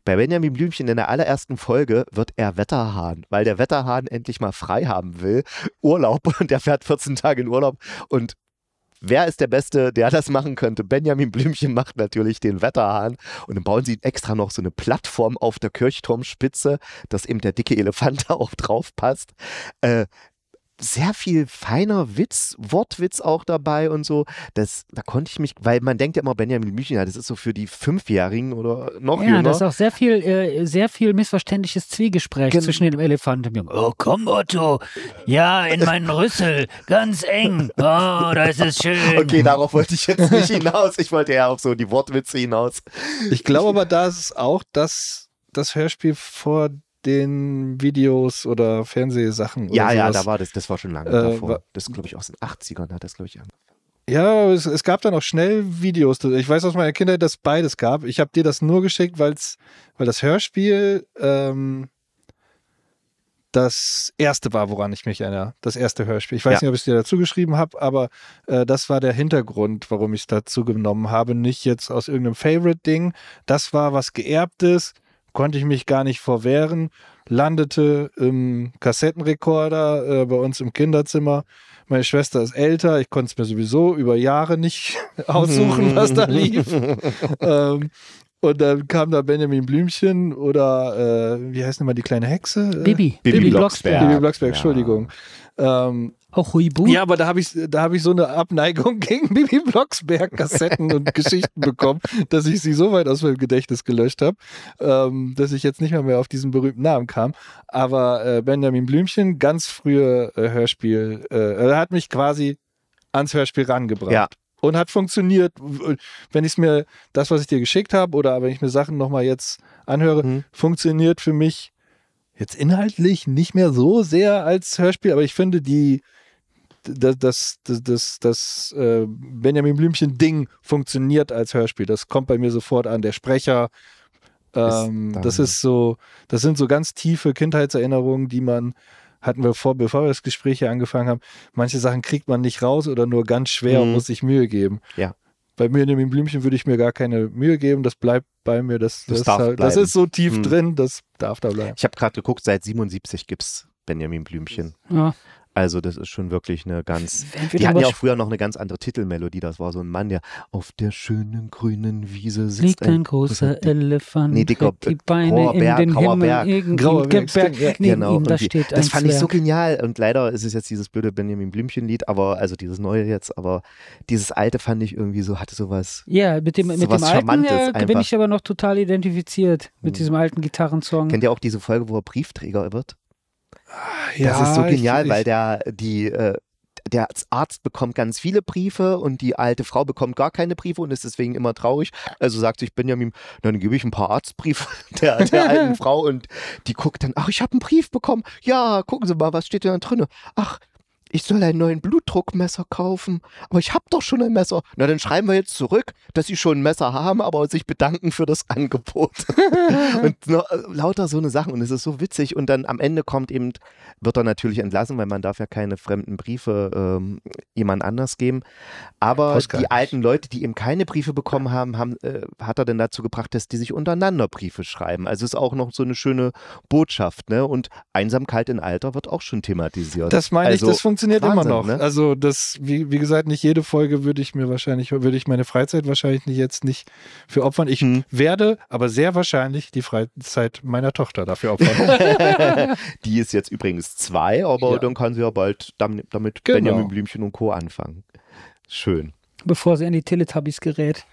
Bei Benjamin Blümchen in der allerersten Folge wird er Wetterhahn, weil der Wetterhahn endlich mal frei haben will. Urlaub und der fährt vierzehn Tage in Urlaub. Und wer ist der Beste, der das machen könnte? Benjamin Blümchen macht natürlich den Wetterhahn. Und dann bauen sie extra noch so eine Plattform auf der Kirchturmspitze, dass eben der dicke Elefant da auch drauf passt. Äh, Sehr viel feiner Witz, Wortwitz auch dabei und so. Das, da konnte ich mich, weil man denkt ja immer, Benjamin Blümchen, das ist so für die Fünfjährigen oder noch jünger. Ja, das ist auch sehr viel, äh, sehr viel missverständliches Zwiegespräch Gen- zwischen dem Elefanten und dem Jungen. Oh, komm, Otto. Ja, in meinen Rüssel. Ganz eng. Oh, das ist schön. Okay, darauf wollte ich jetzt nicht hinaus. Ich wollte eher auf so die Wortwitze hinaus. Ich glaube aber, dass es auch das, das Hörspiel vor den Videos oder Fernsehsachen. Ja, oder ja, da war das, das war schon lange äh, davor. War, das glaube ich aus den achtzigern hat das glaube ich angefangen. Ja, es, es gab dann auch schnell Videos. Ich weiß aus meiner Kindheit, dass beides gab. Ich habe dir das nur geschickt, weil's, weil das Hörspiel ähm, das erste war, woran ich mich erinnere. Das erste Hörspiel. Ich weiß ja. nicht, ob ich es dir dazu geschrieben habe, aber äh, das war der Hintergrund, warum ich es dazu genommen habe. Nicht jetzt aus irgendeinem Favorite-Ding. Das war was Geerbtes. Konnte ich mich gar nicht vorwehren, landete im Kassettenrekorder äh, bei uns im Kinderzimmer. Meine Schwester ist älter, ich konnte es mir sowieso über Jahre nicht aussuchen, was da lief. ähm, und dann kam da Benjamin Blümchen oder, äh, wie heißt nochmal die kleine Hexe? Bibi. Bibi, Bibi Blocksberg. Bibi Blocksberg, Entschuldigung. Ja. Ähm, Auch Huibu? Ja, aber da habe ich, da hab ich so eine Abneigung gegen Bibi Blocksberg-Kassetten und Geschichten bekommen, dass ich sie so weit aus meinem Gedächtnis gelöscht habe, ähm, dass ich jetzt nicht mehr, mehr auf diesen berühmten Namen kam. Aber äh, Benjamin Blümchen, ganz frühe äh, Hörspiel, äh, hat mich quasi ans Hörspiel rangebracht. Ja. Und hat funktioniert. Wenn ich mir das, was ich dir geschickt habe, oder wenn ich mir Sachen nochmal jetzt anhöre, mhm. funktioniert für mich jetzt inhaltlich nicht mehr so sehr als Hörspiel, aber ich finde die Das, das, das, das, das Benjamin Blümchen-Ding funktioniert als Hörspiel. Das kommt bei mir sofort an. Der Sprecher, ähm, ist das ist so, das sind so ganz tiefe Kindheitserinnerungen, die man, hatten wir vor, bevor wir das Gespräch hier angefangen haben, manche Sachen kriegt man nicht raus oder nur ganz schwer mhm. und muss sich Mühe geben. Ja. Bei Benjamin Blümchen würde ich mir gar keine Mühe geben, das bleibt bei mir, das, das, das, halt, das ist so tief mhm. drin, das darf da bleiben. Ich habe gerade geguckt, seit siebenundsiebzig gibt es Benjamin Blümchen. Ja. Also das ist schon wirklich eine ganz, die hatten ja auch früher noch eine ganz andere Titelmelodie, das war so ein Mann, der auf der schönen grünen Wiese sitzt. Liegt ein großer ein, Elefant, nee, dicker, die Beine in den Himmel, irgendein Berg neben ihm, da steht ein Das fand ich so genial und leider ist es jetzt dieses blöde Benjamin Blümchen Lied, aber also dieses neue jetzt, aber dieses alte fand ich irgendwie so, hatte sowas Ja, mit dem, mit dem alten ja, bin ich aber noch total identifiziert, mit hm. diesem alten Gitarrensong. Kennt ihr auch diese Folge, wo er Briefträger wird? Das ja, ist so genial, ich, ich, weil der, die, äh, der Arzt bekommt ganz viele Briefe und die alte Frau bekommt gar keine Briefe und ist deswegen immer traurig. Also sagt sich Benjamin, dann gebe ich ein paar Arztbriefe der, der alten Frau und die guckt dann, ach, ich habe einen Brief bekommen. Ja, gucken Sie mal, was steht denn da drin? Ach, ich soll einen neuen Blutdruckmesser kaufen, aber ich habe doch schon ein Messer. Na, dann schreiben wir jetzt zurück, dass sie schon ein Messer haben, aber sich bedanken für das Angebot. Und noch, lauter so eine Sachen und es ist so witzig und dann am Ende kommt eben, wird er natürlich entlassen, weil man darf ja keine fremden Briefe ähm, jemand anders geben, aber Postkarten. Die alten Leute, die eben keine Briefe bekommen haben, haben äh, hat er denn dazu gebracht, dass die sich untereinander Briefe schreiben. Also es ist auch noch so eine schöne Botschaft, ne? Und Einsamkeit in Alter wird auch schon thematisiert. Das meine also, ich, das funktioniert funktioniert Wahnsinn, immer noch. Ne? Also das, wie, wie gesagt, nicht jede Folge würde ich mir wahrscheinlich, würde ich meine Freizeit wahrscheinlich jetzt nicht für opfern. Ich hm. werde aber sehr wahrscheinlich die Freizeit meiner Tochter dafür opfern. Die ist jetzt übrigens zwei, aber ja. dann kann sie ja bald damit, damit genau. Benjamin Blümchen und Co. anfangen. Schön. Bevor sie an die Teletubbies gerät.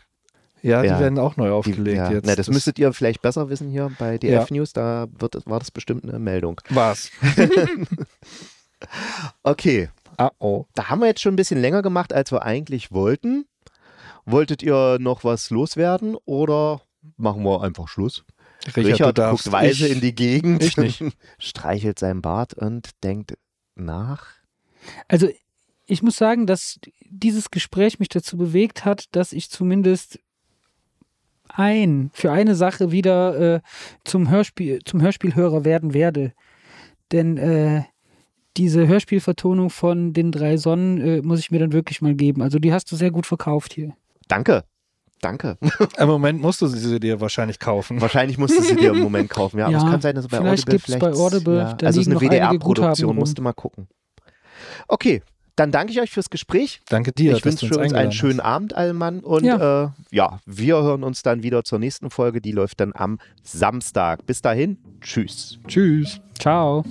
Ja, ja, die werden auch neu aufgelegt die, ja. jetzt. Na, das, das müsstet ihr vielleicht besser wissen hier bei D F ja. News, da wird, war das bestimmt eine Meldung. War's. Okay. Ah, oh. Da haben wir jetzt schon ein bisschen länger gemacht, als wir eigentlich wollten. Wolltet ihr noch was loswerden oder machen wir einfach Schluss? Richard, Richard guckt weise ich, in die Gegend, ich nicht. Streichelt seinen Bart und denkt nach. Also ich muss sagen, dass dieses Gespräch mich dazu bewegt hat, dass ich zumindest ein, für eine Sache wieder äh, zum Hörspiel, zum Hörspielhörer werden werde. Denn äh, diese Hörspielvertonung von den drei Sonnen äh, muss ich mir dann wirklich mal geben. Also die hast du sehr gut verkauft hier. Danke, danke. Im Moment musst du sie dir wahrscheinlich kaufen. Wahrscheinlich musst du sie dir im Moment kaufen, ja. ja aber es kann sein, dass bei vielleicht Audible vielleicht... bei Audible, ja. Also es ist eine W D R-Produktion, musst du mal gucken. Okay. Dann danke ich euch fürs Gespräch. Danke dir. Ich wünsche uns einen schönen Abend, Allmann. Und ja. Äh, ja, wir hören uns dann wieder zur nächsten Folge. Die läuft dann am Samstag. Bis dahin, tschüss. Tschüss. Ciao.